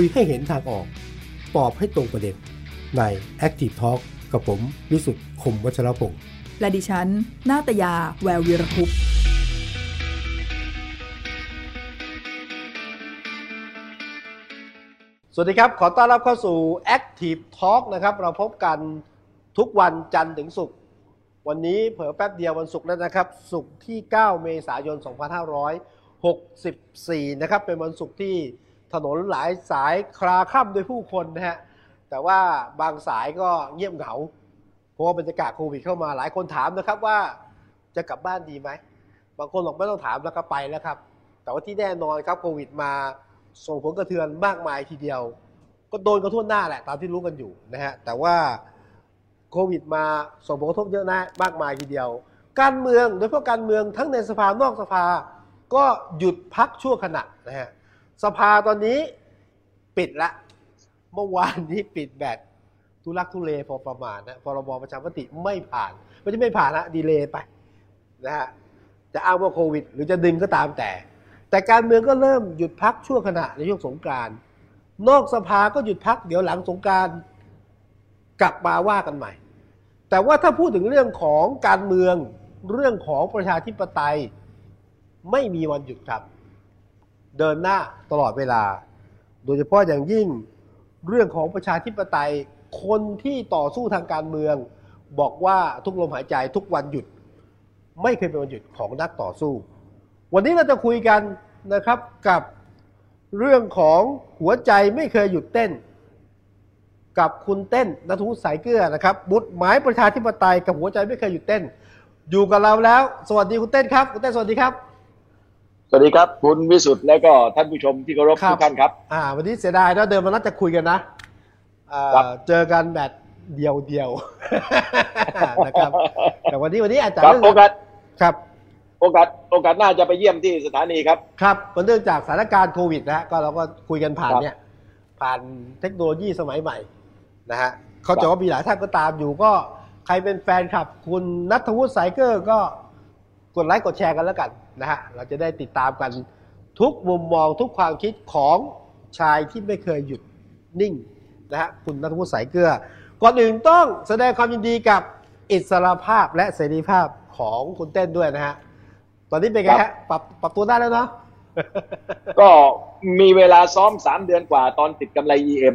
คุยให้เห็นทางออกตอบให้ตรงประเด็นใน Active Talk กับผมวิสุทธิ์คมวัชรพงษ์และดิฉันนาตยาแวววีรคุปต์สวัสดีครับขอต้อนรับเข้าสู่ Active Talk นะครับเราพบกันทุกวันจันทร์ถึงศุกร์วันนี้เผลอแป๊บเดียววันศุกร์แล้วนะครับศุกร์ที่9เมษายน2564นะครับเป็นวันศุกร์ที่ถนนหลายสายคลาคล่ำด้วยผู้คนนะฮะแต่ว่าบางสายก็เงียบเหงาเพราะว่าบรรยากาศโควิดเข้ามาหลายคนถามนะครับว่าจะกลับบ้านดีไหมบางคนบอกไม่ต้องถามแล้วก็ไปแล้วครับแต่ว่าที่แน่นอนครับโควิดมาส่งผลกระเทือนมากมายทีเดียวก็โดนกระทั่วหน้าแหละตามที่รู้กันอยู่นะฮะแต่ว่าโควิดมาส่งผลกระทบเยอะนะมากมายทีเดียวการเมืองโดยเฉพาะการเมืองทั้งในสภานอกสภาก็หยุดพักชั่วขณะนะฮะสภาตอนนี้ปิดละเมื่อวานนี้ปิดแบตทุลักทุเลพอประมาณนะพรบประชามติไม่ผ่านไม่ใช่ไม่ผ่านละดีเลย์ไปนะฮะจะอ้างว่าโควิดหรือจะดึงก็ตามแต่การเมืองก็เริ่มหยุดพักชั่วขณะในช่วงสงกรานต์นอกสภาก็หยุดพักเดี๋ยวหลังสงกรานต์กลับมาว่ากันใหม่แต่ว่าถ้าพูดถึงเรื่องของการเมืองเรื่องของประชาธิปไตยไม่มีวันหยุดครับเดินหน้าตลอดเวลาโดยเฉพาะอย่างยิ่งเรื่องของประชาธิปไตยคนที่ต่อสู้ทางการเมืองบอกว่าทุกลมหายใจทุกวันหยุดไม่เคยเป็นวันหยุดของนักต่อสู้วันนี้เราจะคุยกันนะครับกับเรื่องของหัวใจไม่เคยหยุดเต้นกับคุณเต้นณัฐวุฒิสายเกลือนะครับบุตรหมายประชาธิปไตยกับหัวใจไม่เคยหยุดเต้นอยู่กับเราแล้วสวัสดีคุณเต้นครับคุณเต้นสวัสดีครับสวัสดีครับคุณวิสุทธิ์และก็ท่านผู้ชมที่เคารพทุกท่านครับวันนี้เสียดายนะเดิมวันนัดจะคุยกันนะเจอกันแบบเดียว นะครับแต่วันนี้อาจารย์โอกาสครับโอกาสหน้าจะไปเยี่ยมที่สถานีครับครับเนื่องจากสถานการณ์โควิดนะฮะก็เราก็คุยกันผ่านเนี่ยผ่านเทคโนโลยีสมัยใหม่นะฮะเขาจะว่ามีหลายท่านก็ตามอยู่ก็ใครเป็นแฟนคลับคุณณัฐวุฒิสายเกลือก็กดไลค์กดแชร์กันแล้วกันนะฮะเราจะได้ติดตามกันทุกมุมมองทุกความคิดของชายที่ไม่เคยหยุดนิ่งนะฮะคุณณัฐวุฒิสายเกลือก่อนอื่นต้องแสดงความยินดีกับอิสรภาพและเสรีภาพของคุณเต้นด้วยนะฮะตอนนี้เป็นไงฮะปรับตัวได้แล้วเนาะก็มีเวลาซ้อม3เดือนกว่าตอนติดกำไร EM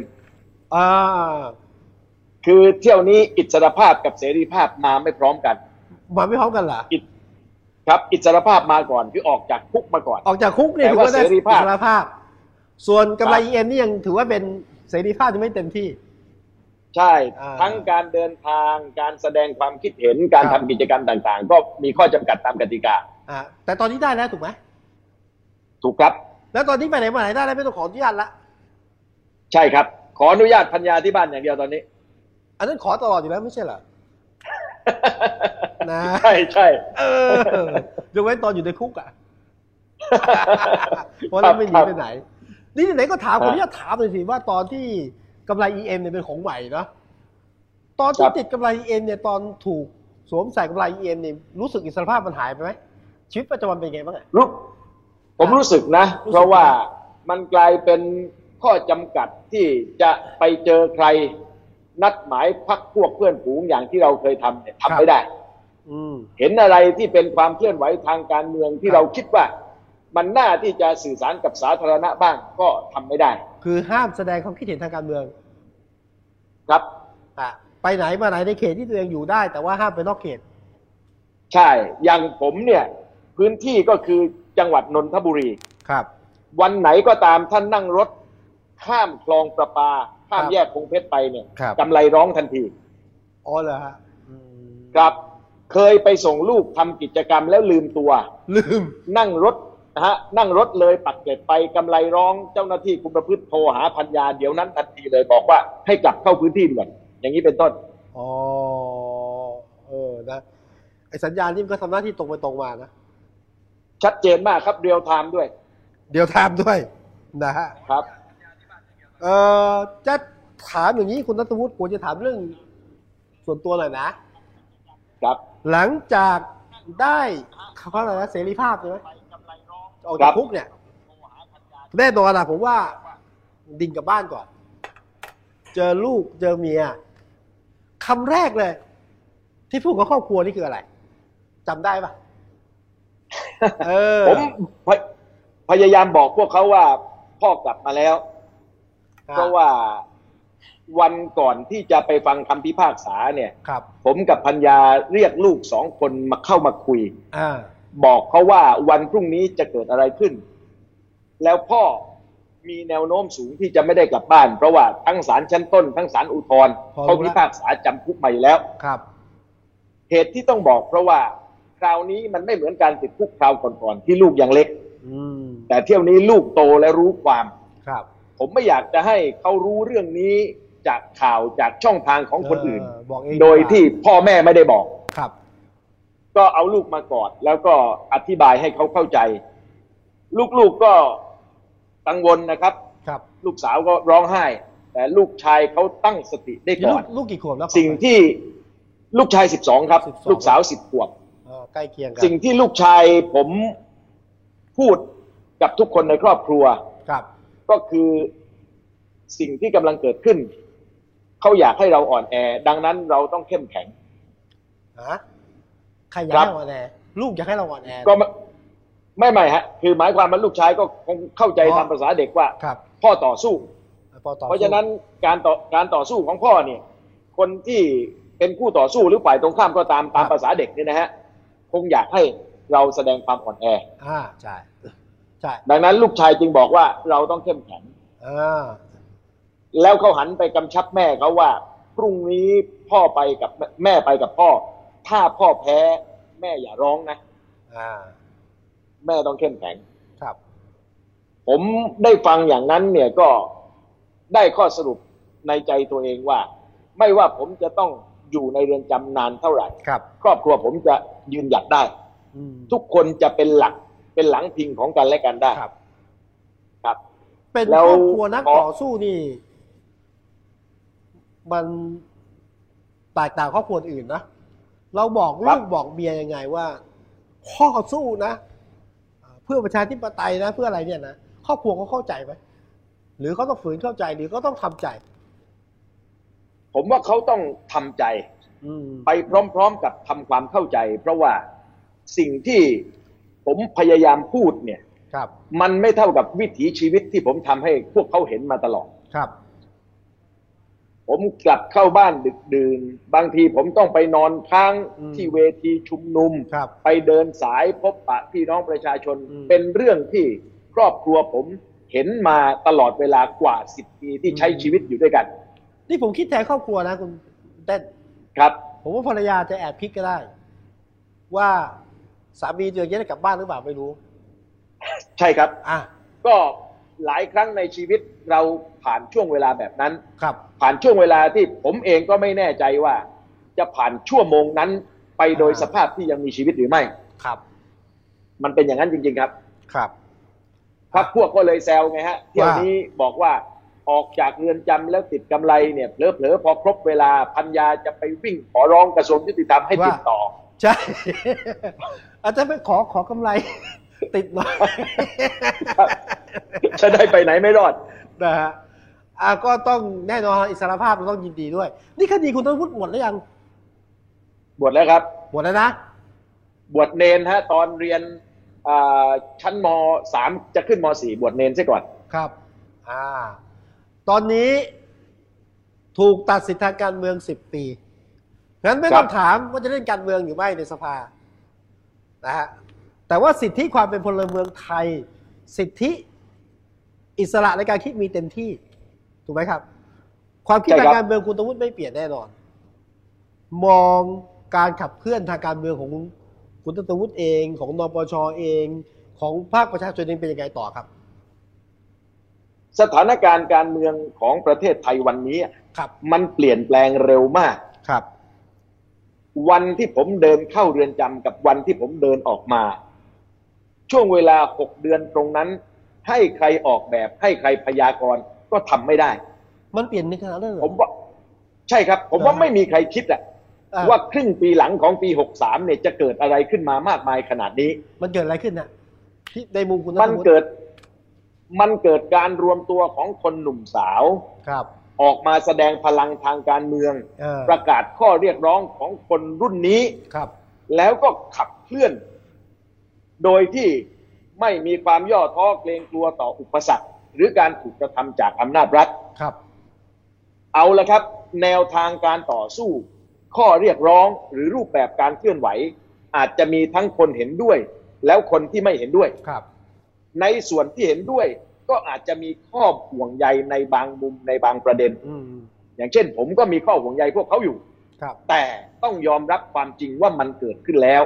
คือเที่ยวนี้อิสรภาพกับเสรีภาพมาไม่พร้อมกันเหรอครับอิสรภาพมาก่อนคือออกจากคุกมาก่อนออกจากคุกนี่ถือว่าได้อิสรภาพส่วนกำไร EM นี่ยังถือว่าเป็นเสรีภาพยังไม่เต็มที่ใช่ทั้งการเดินทางการแสดงความคิดเห็นการทำกิจกรรมต่างๆก็มีข้อจำกัดตามกติกาแต่ตอนนี้ได้แล้วถูกไหมถูกครับแล้วตอนนี้ไปไหนมาไหนได้แล้วไม่ต้องขออนุญาตละใช่ครับขออนุญาตพัญญาที่บ้านอย่างเดียวตอนนี้อันนั้นขอตลอดอยู่แล้วไม่ใช่เหรอ นะใช่ยกเว้นตอนอยู่ในคุกอ่ะเพราะเราไม่หนีไปไหนนี่ไหนก็ถามขออนุญาตถามเลยสิว่าตอนที่กำไร EM เนี่ยเป็นของใหม่เนาะตอนที่ติดกำไร EM เนี่ยตอนถูกสวมใส่กำไร EM เนี่ยรู้สึกอิสรภาพมันหายไปไหมชีวิตประจำวันเป็นไงบ้างอ่ะผมรู้สึกนะเพราะว่ามันกลายเป็นข้อจำกัดที่จะไปเจอใครนัดหมายพักพวกเพื่อนฝูงอย่างที่เราเคยทำเนี่ยทำไม่ได้เห็นอะไรที่เป็นความเคลื่อนไหวทางการเมืองที่เราคิดว่ามันน่าที่จะสื่อสารกับสาธารณะบ้างก็ทำไม่ได้คือห้ามแสดงความคิดเห็นทางการเมืองครับไปไหนมาไหนในเขตที่ตัวเองอยู่ได้แต่ว่าห้ามไปนอกเขตใช่อย่างผมเนี่ยพื้นที่ก็คือจังหวัดนนทบุรีครับวันไหนก็ตามท่านนั่งรถข้ามคลองประปาข้ามแยกพงเพชรไปเนี่ยกำไรร้องทันทีอ๋อเหรอฮะครับเคยไปส่งลูกทำกิจกรรมแล้วลืมนั่งรถเลยปักเกร็ดไปกำไรร้องเจ้าหน้าที่คุมประพฤติโทรหาพัญญาเดี๋ยวนั้นทันทีเลยบอกว่าให้กลับเข้าพื้นที่ด่วนอย่างนี้เป็นต้นอ๋อนะไอ้สัญญาณนี่มันก็ทำหน้าที่ตรงไปตรงมานะชัดเจนมากครับเรียลไทม์ด้วยนะฮะครับจะถามอย่างนี้คุณณัฐวุฒิควรจะถามเรื่องส่วนตัวหน่อยนะครับหลังจากได้เขาอะไรนะเสรีภาพใช่ไหมออกจากคุกเนี่ยแน่นอนนะผมว่า ดิ่งกลับบ้านก่อนเจอลูกเจอเมียคำแรกเลยที่พูดกับครอบครัวนี่คืออะไรจำได้ปะผมพยายามบอกพวกเขาว่าพ่อกลับมาแล้วเพราะว่าวันก่อนที่จะไปฟังคำพิพากษาเนี่ยผมกับภรรยาเรียกลูกสองคนมาเข้ามาคุยบอกเขาว่าวันพรุ่งนี้จะเกิดอะไรขึ้นแล้วพ่อมีแนวโน้มสูงที่จะไม่ได้กลับบ้านเพราะว่าทั้งศาลชั้นต้นทั้งศาลอุทธรณ์เขาพิพากษาจำคุกใหม่แล้วเหตุที่ต้องบอกเพราะว่าคราวนี้มันไม่เหมือนการติดคุกคราวก่อนๆที่ลูกยังเล็กแต่เที่ยวนี้ลูกโตและรู้ความผมไม่อยากจะให้เขารู้เรื่องนี้จากข่าวจากช่องทางของคนอื่นโดยที่พ่อแม่ไม่ได้บอกก็เอาลูกมากอดแล้วก็อธิบายให้เขาเข้าใจลูกๆก็กังวลนะครับลูกสาวก็ร้องไห้แต่ลูกชายเขาตั้งสติได้ก่อนลูกกี่ขวบแล้วสิ่งที่ลูกชาย12ครับลูกสาว10ขวบใกล้เคียงกันสิ่งที่ลูกชายผมพูดกับทุกคนในครอบครัวก็คือสิ่งที่กำลังเกิดขึ้นเขาอยากให้เราอ่อนแอดังนั้นเราต้องเข้มแข็งใครอยากให้เราอ่อนแอลูกอยากให้เราอ่อนแอก็ไม่ฮะคือหมายความว่าลูกชายก็คงเข้าใจตามภาษาเด็กว่าพ่อต่อสู้เพราะฉะนั้นการต่อสู้ของพ่อเนี่ยคนที่เป็นคู่ต่อสู้หรือฝ่ายตรงข้ามก็ตามภาษาเด็กเนี่ยนะฮะคงอยากให้เราแสดงความอ่อนแอใช่ใช่ดังนั้นลูกชายจึงบอกว่าเราต้องเข้มแข็งแล้วเขาหันไปกำชับแม่เขาว่าพรุ่งนี้พ่อไปกับแม่ไปกับพ่อถ้าพ่อแพ้แม่อย่าร้องนะแม่ต้องเข้มแข็งครับผมได้ฟังอย่างนั้นเนี่ยก็ได้ข้อสรุปในใจตัวเองว่าไม่ว่าผมจะต้องอยู่ในเรือนจำนานเท่าไหร่ครอบครัวผมจะยืนหยัดได้ทุกคนจะเป็นหลักเป็นหลังพิงของกันและกันได้ครับเป็นครอบครัวนักต่อสู้นี่มันแตกต่างครอบครัวอื่นนะเราบอกลูกบอกเมียยังไงว่าพ่อสู้นะเพื่อประชาธิปไตยนะเพื่ออะไรเนี่ยนะครอบครัวเขาเข้าใจไหมหรือเขาต้องฝืนเข้าใจหรือเขาต้องทำใจผมว่าเขาต้องทำใจไปพร้อมๆกับทำความเข้าใจเพราะว่าสิ่งที่ผมพยายามพูดเนี่ยมันไม่เท่ากับวิถีชีวิตที่ผมทำให้พวกเขาเห็นมาตลอดผมกลับเข้าบ้านดึกดื่นบางทีผมต้องไปนอนค้างที่เวทีชุมนุมไปเดินสายพบปะพี่น้องประชาชนเป็นเรื่องที่ครอบครัวผมเห็นมาตลอดเวลากว่า10ปีที่ใช้ชีวิตอยู่ด้วยกันนี่ผมคิดแทนครอบครัวนะคุณเต้นครับผมว่าภรรยาจะแอบคิดก็ได้ว่าสามีเดือนนี้ได้กลับบ้านหรือเปล่าไม่รู้ใช่ครับก็หลายครั้งในชีวิตเราผ่านช่วงเวลาแบบนั้นผ่านช่วงเวลาที่ผมเองก็ไม่แน่ใจว่าจะผ่านชั่วโมงนั้นไปโดยสภาพที่ยังมีชีวิตหรือไม่มันเป็นอย่างนั้นจริงๆครับพักพวกก็เลยแซวไงฮะเที่ยวนี้บอกว่าออกจากเรือนจำแล้วติดกำไรเนี่ยเผลอพอครบเวลาภรรยาจะไปวิ่งขอร้องกระทรวงยุติธรรมให้ติดต่อใช่อาจจะไปขอกำไรติดหน่อยจะได้ไปไหนไม่รอดนะฮะก็ต้องแน่นอนอิสรภาพเราต้องยินดีด้วยนี่คดีคุณต้นพุธหมดหรือยังบวชแล้วครับบวชแล้วนะบวชเนนฮะตอนเรียนชั้นม.3 จะขึ้นม.4 บวชเนนซะก่อนครับตอนนี้ถูกตัดสิทธิทางการเมือง10ปีงั้นไม่ต้องถามว่าจะเล่นการเมืองอยู่ไม่ในสภานะฮะแต่ว่าสิทธิความเป็นพลเมืองไทยสิทธิอิสระในการคิดมีเต็มที่ถูกไหมครับความคิดทางการเมืองคุณตวุฒิไม่เปลี่ยนแน่นอนมองการขับเคลื่อนทางการเมืองของคุณตวุฒิเองของนปช.เองของภาคประชาชนเองเป็นยังไงต่อครับสถานการณ์การเมืองของประเทศไทยวันนี้มันเปลี่ยนแปลงเร็วมากวันที่ผมเดินเข้าเรือนจำกับวันที่ผมเดินออกมาช่วงเวลา6เดือนตรงนั้นให้ใครออกแบบให้ใครพยากรณ์ก็ทำไม่ได้มันเปลี่ยนในขณะนั้นผมว่าใช่ครับผมว่าไม่มีใครคิดแหละว่าครึ่งปีหลังของปี63เนี่ยจะเกิดอะไรขึ้นมามากมายขนาดนี้มันเกิดอะไรขึ้นนะในมุมคุณมันเกิด มันเกิดการรวมตัวของคนหนุ่มสาวออกมาแสดงพลังทางการเมืองประกาศข้อเรียกร้องของคนรุ่นนี้แล้วก็ขับเคลื่อนโดยที่ไม่มีความย่อท้อเกรงกลัวต่ออุปสรรคหรือการถูกกระทำจากอำนาจรัฐเอาละครับแนวทางการต่อสู้ข้อเรียกร้องหรือรูปแบบการเคลื่อนไหวอาจจะมีทั้งคนเห็นด้วยแล้วคนที่ไม่เห็นด้วยในส่วนที่เห็นด้วยก็อาจจะมีข้อห่วงใยในบางมุมในบางประเด็นอย่างเช่นผมก็มีข้อห่วงใยพวกเขาอยู่แต่ต้องยอมรับความจริงว่ามันเกิดขึ้นแล้ว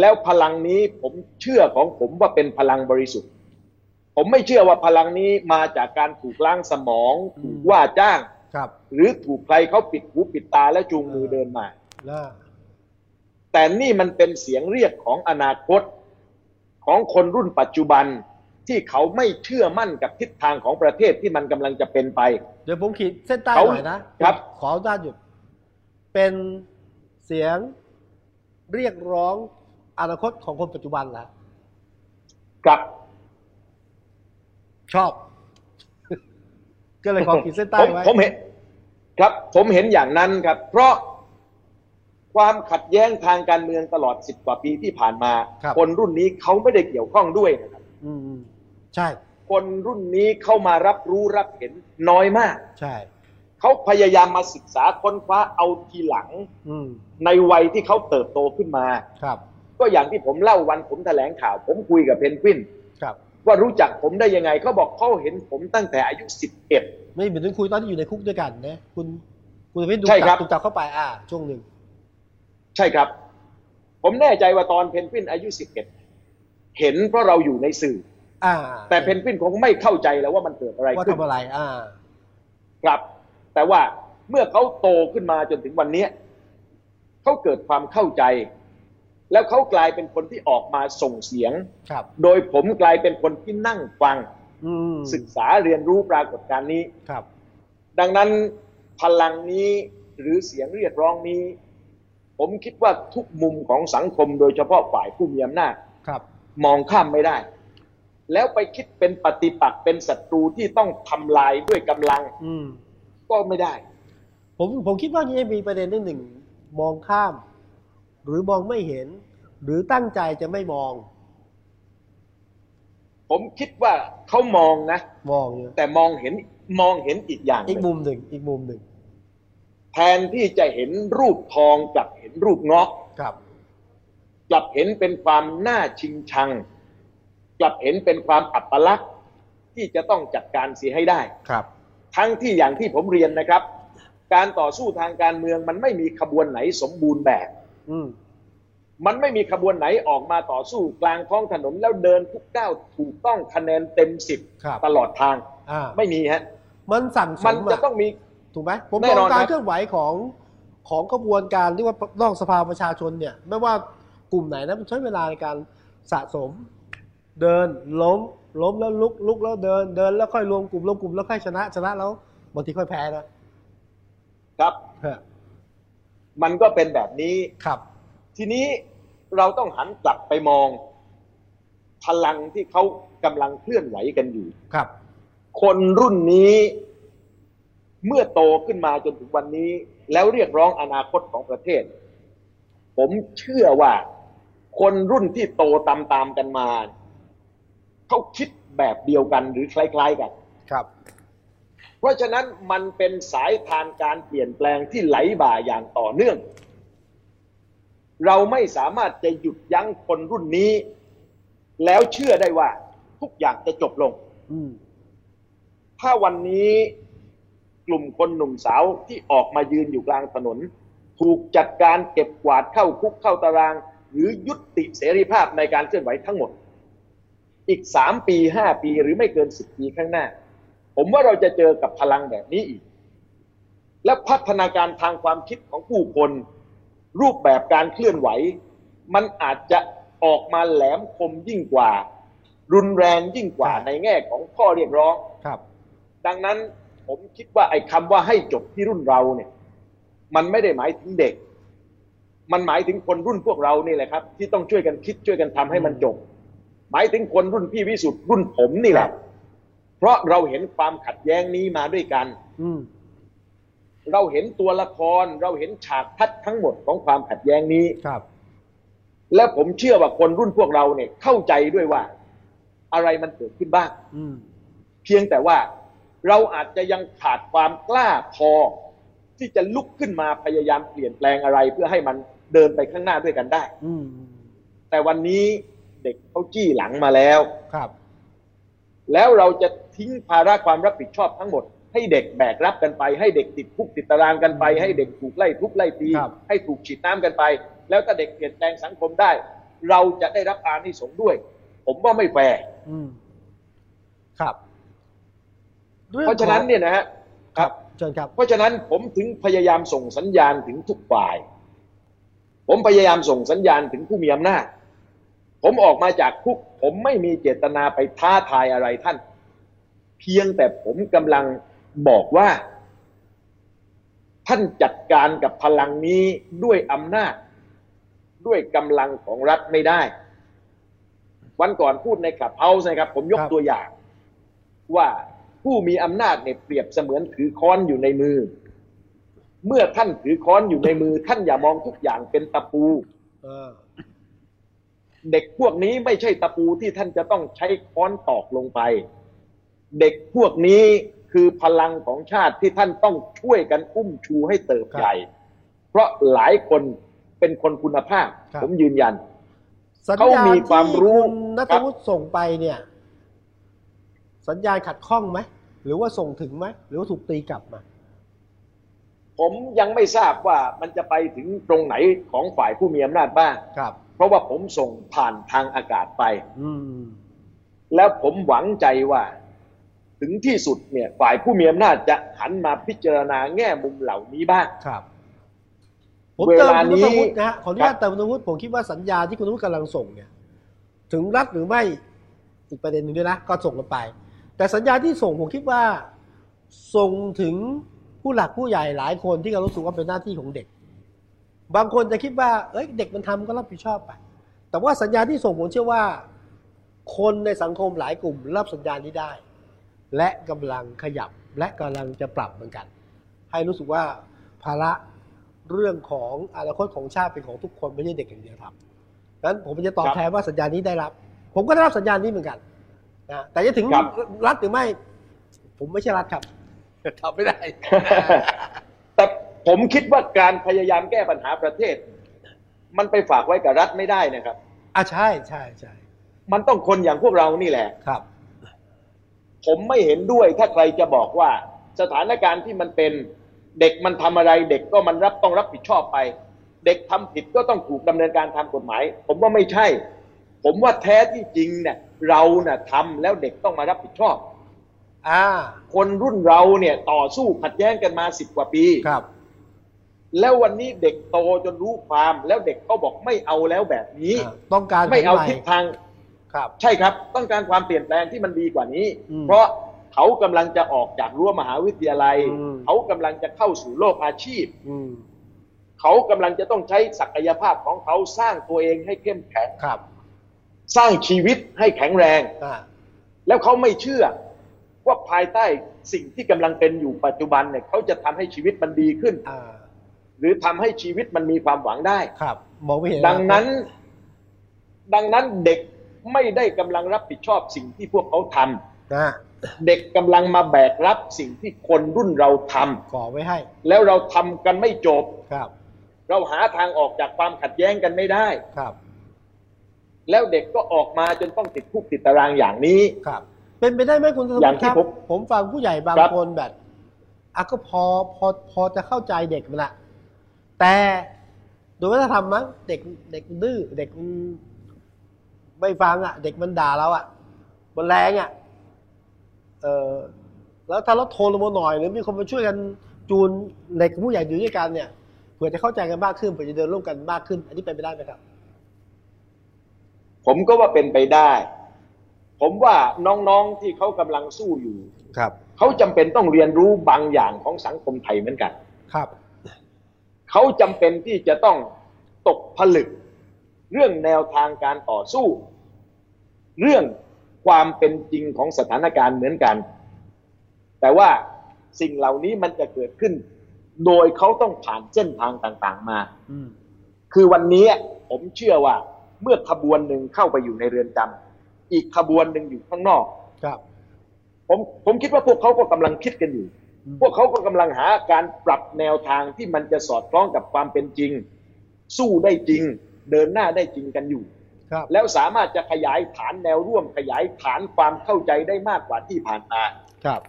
แล้วพลังนี้ผมเชื่อของผมว่าเป็นพลังบริสุทธิ์ผมไม่เชื่อว่าพลังนี้มาจากการถูกล้างสมองถูกว่าจ้างหรือถูกใครเขาปิดหูปิดตาและจูงมือเดินมาแต่นี่มันเป็นเสียงเรียกของอนาคตของคนรุ่นปัจจุบันที่เขาไม่เชื่อมั่นกับทิศทางของประเทศที่มันกำลังจะเป็นไปเดี๋ยวผมขีดเส้นใต้หน่อยนะครับขอด้านหยุดเป็นเสียงเรียกร้องอนาคตของคนปัจจุบันล่ะกับชอบก็เลยขอขีดเส้นใต้ไว้ผมเห็นครับผมเห็นอย่างนั้นครับเพราะความขัดแย้งทางการเมืองตลอด10กว่าปีที่ผ่านมาคนรุ่นนี้เขาไม่ได้เกี่ยวข้องด้วยนะครับใช่คนรุ่นนี้เข้ามารับรู้รับเห็นน้อยมากใช่เขาพยายามมาศึกษาค้นคว้าเอาทีหลังในวัยที่เขาเติบโตขึ้นมาครับก็อย่างที่ผมเล่าวันผมแถลงข่าวผมคุยกับเพนกวินว่ารู้จักผมได้ยังไงเขาบอกเขาเห็นผมตั้งแต่อายุ11ไม่เหมือนที่คุยตอนที่อยู่ในคุกด้วยกันนะคุณไม่ดูจับเข้าไปช่วงหนึ่งใช่ครับผมแน่ใจว่าตอนเพนกวินอายุ11เห็นเพราะเราอยู่ในสื่อแต่เพนกวินคงไม่เข้าใจแล้วว่ามันเกิดอะไรขึ้นว่าทำอะไรครับแต่ว่าเมื่อเขาโตขึ้นมาจนถึงวันนี้เขาเกิดความเข้าใจแล้วเขากลายเป็นคนที่ออกมาส่งเสียงโดยผมกลายเป็นคนที่นั่งฟังศึกษาเรียนรู้ปรากฏการณ์นี้ดังนั้นพลังนี้หรือเสียงเรียกร้องนี้ผมคิดว่าทุกมุมของสังคมโดยเฉพาะฝ่ายผู้มีอำนาจมองข้ามไม่ได้แล้วไปคิดเป็นปฏิปักษ์เป็นศัตรูที่ต้องทำลายด้วยกำลังก็ไม่ได้ผมคิดว่านี่มีประเด็นหนึ่งมองข้ามหรือมองไม่เห็นหรือตั้งใจจะไม่มองผมคิดว่าเขามองนะมองแต่มองเห็นอีกอย่างอีกมุมหนึ่งแทนที่จะเห็นรูปทองกลับเห็นรูปเงาะกลับเห็นเป็นความน่าชิงชังกลับเห็นเป็นความอัปลักษณ์ที่จะต้องจัดการเสียให้ได้ทั้งที่อย่างที่ผมเรียนนะครับการต่อสู้ทางการเมืองมันไม่มีขบวนไหนสมบูรณ์แบบมันไม่มีขบวนไหนออกมาต่อสู้กลางท้องถนนแล้วเดินทุกก้าวถูกต้องคะแนนเต็ม10ตลอดทางไม่มีฮะมันสั่งสมมันจะต้องมีถูกไหมผมมองการเคลื่อนไหวของขบวนการเรียกว่านอกสภาประชาชนเนี่ยไม่ว่ากลุ่มไหนนะมันใช้เวลาในการสะสมเดินล้มแล้วลุกแล้วเดินแล้วค่อยรวมกลุ่มแล้วค่อยชนะแล้วบางทีค่อยแพ้นะครับมันก็เป็นแบบนี้ครับทีนี้เราต้องหันกลับไปมองพลังที่เขากำลังเคลื่อนไหวกันอยู่ครับคนรุ่นนี้เมื่อโตขึ้นมาจนถึงวันนี้แล้วเรียกร้องอนาคตของประเทศผมเชื่อว่าคนรุ่นที่โตตามกันมาเขาคิดแบบเดียวกันหรือคล้ายๆกันครับเพราะฉะนั้นมันเป็นสายทานการเปลี่ยนแปลงที่ไหลบ่าอย่างต่อเนื่องเราไม่สามารถจะหยุดยั้งคนรุ่นนี้แล้วเชื่อได้ว่าทุกอย่างจะจบลงถ้าวันนี้กลุ่มคนหนุ่มสาวที่ออกมายืนอยู่กลางถนนถูกจัดการเก็บกวาดเข้าคุกเข้าตารางหรือยุติเสรีภาพในการเคลื่อนไหวทั้งหมดอีก3 ปี5 ปีหรือไม่เกิน10 ปีข้างหน้าผมว่าเราจะเจอกับพลังแบบนี้อีกและพัฒนาการทางความคิดของผู้คนรูปแบบการเคลื่อนไหวมันอาจจะออกมาแหลมคมยิ่งกว่ารุนแรงยิ่งกว่าในแง่ของข้อเรียกร้องดังนั้นผมคิดว่าไอ้คำว่าให้จบที่รุ่นเราเนี่ยมันไม่ได้หมายถึงเด็กมันหมายถึงคนรุ่นพวกเรานี่แหละครับที่ต้องช่วยกันคิดช่วยกันทำให้มันจบหมายถึงคนรุ่นพี่วิสุทธิ์รุ่นผมนี่แหละ เพราะเราเห็นความขัดแย้งนี้มาด้วยกันเราเห็นตัวละครเราเห็นฉากทัศน์ทั้งหมดของความขัดแย้งนี้ครับและผมเชื่อว่าคนรุ่นพวกเราเนี่ยเข้าใจด้วยว่าอะไรมันเกิดขึ้นบ้างเพียงแต่ว่าเราอาจจะยังขาดความกล้าพอที่จะลุกขึ้นมาพยายามเปลี่ยนแปลงอะไรเพื่อให้มันเดินไปข้างหน้าด้วยกันได้แต่วันนี้เด็กเขาจี้หลังมาแล้วครับแล้วเราจะทิ้งภาระความรับผิดชอบทั้งหมดให้เด็กแบกรับกันไปให้เด็กติดคุกติดตารางกันไปให้เด็กถูกไล่ทุบไล่ตีให้ถูกฉีดน้ำกันไปแล้วถ้าเด็กเปลี่ยนแปลงสังคมได้เราจะได้รับอานิสงส์ด้วยผมว่าไม่แฟร์ครับเพราะฉะนั้นเนี่ยนะฮะครับเชิญครับเพราะฉะนั้นผมถึงพยายามส่งสัญญาณถึงทุกฝ่ายผมพยายามส่งสัญญาณถึงผู้มีอำนาจผมออกมาจากคุกผมไม่มีเจตนาไปท้าทายอะไรท่านเพียงแต่ผมกำลังบอกว่าท่านจัดการกับพลังนี้ด้วยอำนาจด้วยกำลังของรัฐไม่ได้วันก่อนพูดในคลับเฮาส์นะครับผมยกตัวอย่างว่าผู้มีอำนาจเนี่ยเปรียบเสมือนถือค้อนอยู่ในมือเมื่อท่านถือค้อนอยู่ในมือท่านอย่ามองทุกอย่างเป็นตะปูเด็กพวกนี้ไม่ใช่ตะปูที่ท่านจะต้องใช้ค้อนตอกลงไปเด็กพวกนี้คือพลังของชาติที่ท่านต้องช่วยกันอุ้มชูให้เติบใหญ่เพราะหลายคนเป็นคนคุณภาพผมยืนยันเขามีความรู้นักวุฒิส่งไปเนี่ยสัญญาณขัดข้องไหมหรือว่าส่งถึงไหมหรือว่าถูกตีกลับมาผมยังไม่ทราบว่ามันจะไปถึงตรงไหนของฝ่ายผู้มีอำนาจบ้างเพราะว่าผมส่งผ่านทางอากาศไปแล้วผมหวังใจว่าถึงที่สุดเนี่ยฝ่ายผู้มีอำนาจจะหันมาพิจารณาแง่มุมเหล่านี้บ้างครับผมเติมคุณวุฒินะฮะขออนุญาตเติมคุณวุฒิผมคิดว่าสัญญาที่คุณวุฒิกำลังส่งเนี่ยถึงรัฐหรือไม่อีกประเด็นหนึ่งด้วยนะก็ส่งลงไปแต่สัญญาที่ส่งผมคิดว่าส่งถึงผู้หลักผู้ใหญ่หลายคนที่เขารู้สึกว่าเป็นหน้าที่ของเด็กบางคนจะคิดว่าเอ้ยเด็กมันทำก็รับผิดชอบไปแต่ว่าสัญญาที่ส่งผมเชื่อว่าคนในสังคมหลายกลุ่มรับสัญญานี้ได้และกำลังขยับและกำลังจะปรับเหมือนกันให้รู้สึกว่าภาระเรื่องของอนาคตของชาติเป็นของทุกคนไม่ใช่เด็กอย่างเดียวทำนั้นผมจะตอบแทนว่าสัญญานี้ได้รับผมก็ได้รับสัญญานี้เหมือนกันนะแต่จะถึงรัฐหรือไม่ผมไม่ใช่รัฐครับทำไม่ได้แต่ผมคิดว่าการพยายามแก้ปัญหาประเทศมันไปฝากไว้กับรัฐไม่ได้นะครับใช่ใช่ใช่มันต้องคนอย่างพวกเรานี่แหละครับผมไม่เห็นด้วยถ้าใครจะบอกว่าสถานการณ์ที่มันเป็นเด็กมันทำอะไรเด็กก็มันต้องรับผิดชอบไปเด็กทำผิดก็ต้องถูกดำเนินการทางกฎหมายผมว่าไม่ใช่ผมว่าแท้ที่จริงเนี่ยเราเนี่ยทำแล้วเด็กต้องมารับผิดชอบคนรุ่นเราเนี่ยต่อสู้ขัดแย้งกันมา10 กว่าปีครับแล้ววันนี้เด็กโตจนรู้ความแล้วเด็กก็บอกไม่เอาแล้วแบบนี้ต้องการไม่เอาทิศทางครับใช่ครับต้องการความเปลี่ยนแปลงที่มันดีกว่านี้เพราะเขากำลังจะออกจากรั้วมหาวิทยาลัยเขากำลังจะเข้าสู่โลกอาชีพเขากำลังจะต้องใช้ศักยภาพของเขาสร้างตัวเองให้เข้มแข็งครับสร้างชีวิตให้แข็งแรงแล้วเขาไม่เชื่อว่าภายใต้สิ่งที่กำลังเป็นอยู่ปัจจุบันเนี่ยเขาจะทำให้ชีวิตมันดีขึ้นหรือทำให้ชีวิตมันมีความหวังได้ครับมองไม่เห็นดังนั้นเด็กไม่ได้กำลังรับผิดชอบสิ่งที่พวกเขาทำเด็กกำลังมาแบกรับสิ่งที่คนรุ่นเราทำก่อไว้ให้แล้วเราทำกันไม่จบครับเราหาทางออกจากความขัดแย้งกันไม่ได้ครับแล้วเด็กก็ออกมาจนต้องติดคุกติดตารางอย่างนี้ครับเป็นไปได้ไหมคุณสมคิดครับผมฟังผู้ใหญ่บางคนแบบก็พอจะเข้าใจเด็กมันละแต่โดยวัฒนธรรมมั้งเด็กดื้อเด็กไม่ฟังเด็กมันด่าเรามันแรงแล้วถ้าเราโทรลงมาหน่อยหรือมีคนมาช่วยกันจูนเด็กผู้ใหญ่อยู่ด้วยกันเนี่ยเผื่อจะเข้าใจกันมากขึ้นเผื่อจะเดินร่วมกันมากขึ้นอันนี้เป็นไปได้ไหมครับผมก็ว่าเป็นไปได้ผมว่าน้องๆที่เขากำลังสู้อยู่ครับเขาจำเป็นต้องเรียนรู้บางอย่างของสังคมไทยเหมือนกันครับเขาจำเป็นที่จะต้องตกผลึกเรื่องแนวทางการต่อสู้เรื่อง ความเป็นจริงของสถานการณ์เหมือนกันแต่ว่าสิ่งเหล่านี้มันจะเกิดขึ้นโดยเขาต้องผ่านเส้นทางต่างๆมาคือวันนี้ผมเชื่อว่าเมื่อขบวนหนึ่งเข้าไปอยู่ในเรือนจำอีกขบวนหนึ่งอยู่ข้างนอกครับผมคิดว่าพวกเขาก็กำลังคิดกันอยู่พวกเขาก็กำลังหาการปรับแนวทางที่มันจะสอดคล้องกับความเป็นจริงสู้ได้จริงเดินหน้าได้จริงกันอยู่แล้วสามารถจะขยายฐานแนวร่วมขยายฐานความเข้าใจได้มากกว่าที่ผ่านมาครับ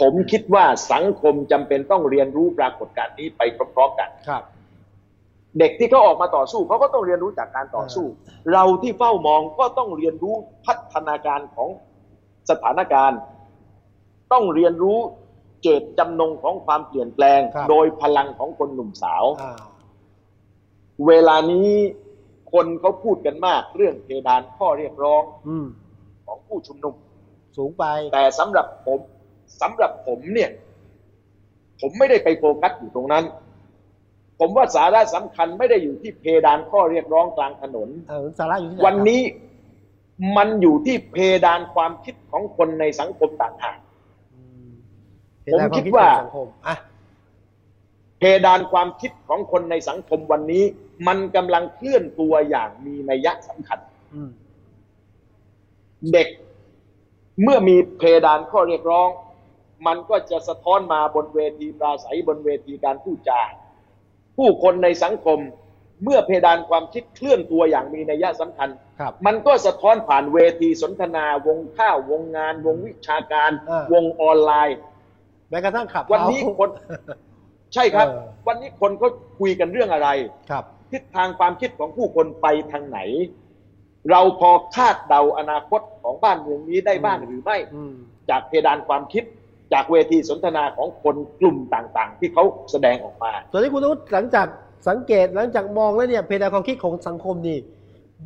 ผมคิดว่าสังคมจำเป็นต้องเรียนรู้ปรากฏการณ์นี้ไปพร้อมๆกันครับเด็กที่เขาออกมาต่อสู้เขาก็ต้องเรียนรู้จากการต่อสู้เราที่เฝ้ามองก็ต้องเรียนรู้พัฒนาการของสถานการณ์ต้องเรียนรู้เจตจำนงของความเปลี่ยนแปลงโดยพลังของคนหนุ่มสาวเวลานี้คนเขาพูดกันมากเรื่องเพดานข้อเรียกร้องของผู้ชุมนุมสูงไปแต่สำหรับผมเนี่ยผมไม่ได้ไปโฟกัสอยู่ตรงนั้นผมว่าสาระสำคัญไม่ได้อยู่ที่เพดานข้อเรียกร้องกลางถนนสาระอยู่ที่ไหนวันนี้มันอยู่ที่เพดานความคิดของคนในสังคมต่างหากผมคิดว่าเพดานความคิดของคนในสังคมวันนี้มันกำลังเคลื่อนตัวอย่างมีนัยสำคัญเด็กเมื่อมีเพดานข้อเรียกร้องมันก็จะสะท้อนมาบนเวทีปราศัยบนเวทีการพูดจาผู้คนในสังคมเมื่อเพดานความคิดเคลื่อนตัวอย่างมีนัยสำคัญมันก็สะท้อนผ่านเวทีสนทนาวงข้าววงงานวงวิชาการวงออนไลน์แม้กระทั่งขับวันนี้คนใช่ครับวันนี้คนเขาคุยกันเรื่องอะไรทิศทางความคิดของผู้คนไปทางไหนเราพอคาดเดาอนาคตของบ้านเมืองนี้ได้บ้างหรือไม่จากเพดานความคิดจากเวทีสนทนาของคนกลุ่มต่างๆที่เขาแสดงออกมาตอนนี้คุณนุชหลังจากสังเกตหลังจากมองแล้วเนี่ยเพดานความคิดของสังคมนี่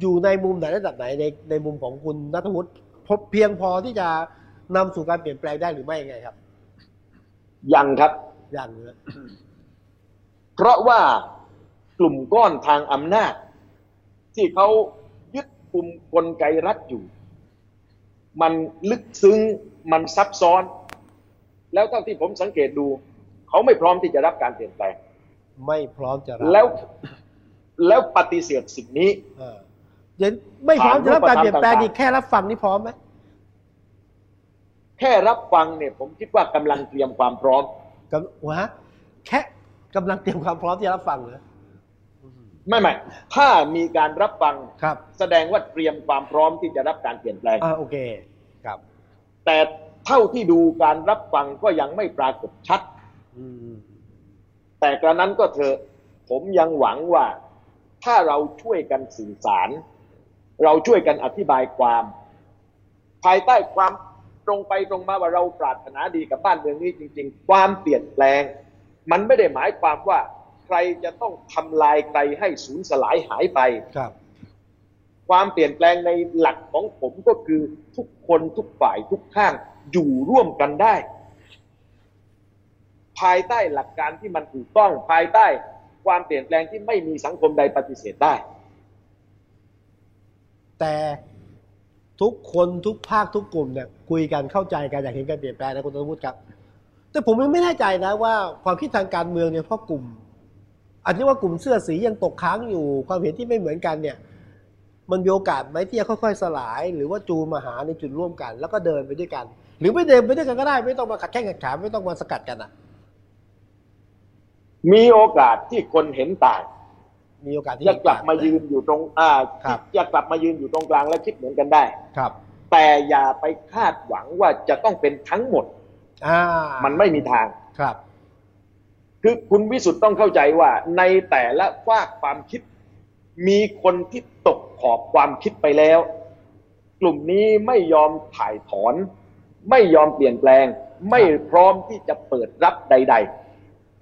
อยู่ในมุมไหนระดับไหนในมุมของคุณณัฐวุฒิพบเพียงพอที่จะนำสู่การเปลี่ยนแปลงได้หรือไม่ยังไงครับยังครับยังเลย เพราะว่ากลุ่มก้อนทางอำนาจที่เขายึดกุมกลไกรัฐอยู่มันลึกซึ้งมันซับซ้อนแล้วเท่าที่ผมสังเกตดูเขาไม่พร้อมที่จะรับการเปลี่ยนแปลงไม่พร้อมจะรับแล้วปฏิเสธสิ่งนี้ยังไม่พร้อมจะรับการเปลี่ยนแปลงนี่แค่รับฟังนี่พร้อมไหมแค่รับฟังเนี่ยผมคิดว่ากำลังเตรียมความพร้อมกับว่าแค่กำลังเตรียมความพร้อมที่จะรับฟังเหรอไม่ถ้ามีการรับฟังแสดงว่าเตรียมความพร้อมที่จะรับการเปลี่ยนแปลงโอเคครับแต่เท่าที่ดูการรับฟังก็ยังไม่ปรากฏชัดแต่กระนั้นก็เถอะผมยังหวังว่าถ้าเราช่วยกันสื่อสารเราช่วยกันอธิบายความภายใต้ความตรงไปตรงมาว่าเราปรารถนาดีกับบ้านเมืองนี้จริงๆความเปลี่ยนแปลงมันไม่ได้หมายความว่าใครจะต้องทำลายใครให้สูญสลายหายไปครับความเปลี่ยนแปลงในหลักของผมก็คือทุกคนทุกฝ่ายทุกข้างอยู่ร่วมกันได้ภายใต้หลักการที่มันถูกต้องภายใต้ความเปลี่ยนแปลงที่ไม่มีสังคมใดปฏิเสธได้แต่ทุกคนทุกภาคทุกกลุ่มเนี่ยคุยกันเข้าใจกันอยากเห็นการเปลี่ยนแปลงนะคุณธนวุฒิครับแต่ผมยังไม่แน่ใจนะว่าความคิดทางการเมืองเนี่ยเพราะกลุ่มอาจจะว่ากลุ่มเสื้อสียังตกค้างอยู่ความเห็นที่ไม่เหมือนกันเนี่ยมันมีโอกาสไหมที่จะค่อยๆสลายหรือว่าจูมาหาในจุดร่วมกันแล้วก็เดินไปด้วยกันหรือไม่เดินไปด้วยกันก็ได้ไม่ต้องมาขัดแย้งขัดขวางไม่ต้องมาสกัดกันอ่ะมีโอกาสที่คนเห็นต่างมีโอกาสที่จะกลับมายืนอยู่ตรงกลางและคิดเหมือนกันได้ครับแต่อย่าไปคาดหวังว่าจะต้องเป็นทั้งหมดมันไม่มีทางครับคือคุณวิสุทธ์ต้องเข้าใจว่าในแต่ละฝ่ายความคิดมีคนที่ตกขอบความคิดไปแล้วกลุ่มนี้ไม่ยอมถ่ายถอนไม่ยอมเปลี่ยนแปลงไม่พร้อมที่จะเปิดรับใด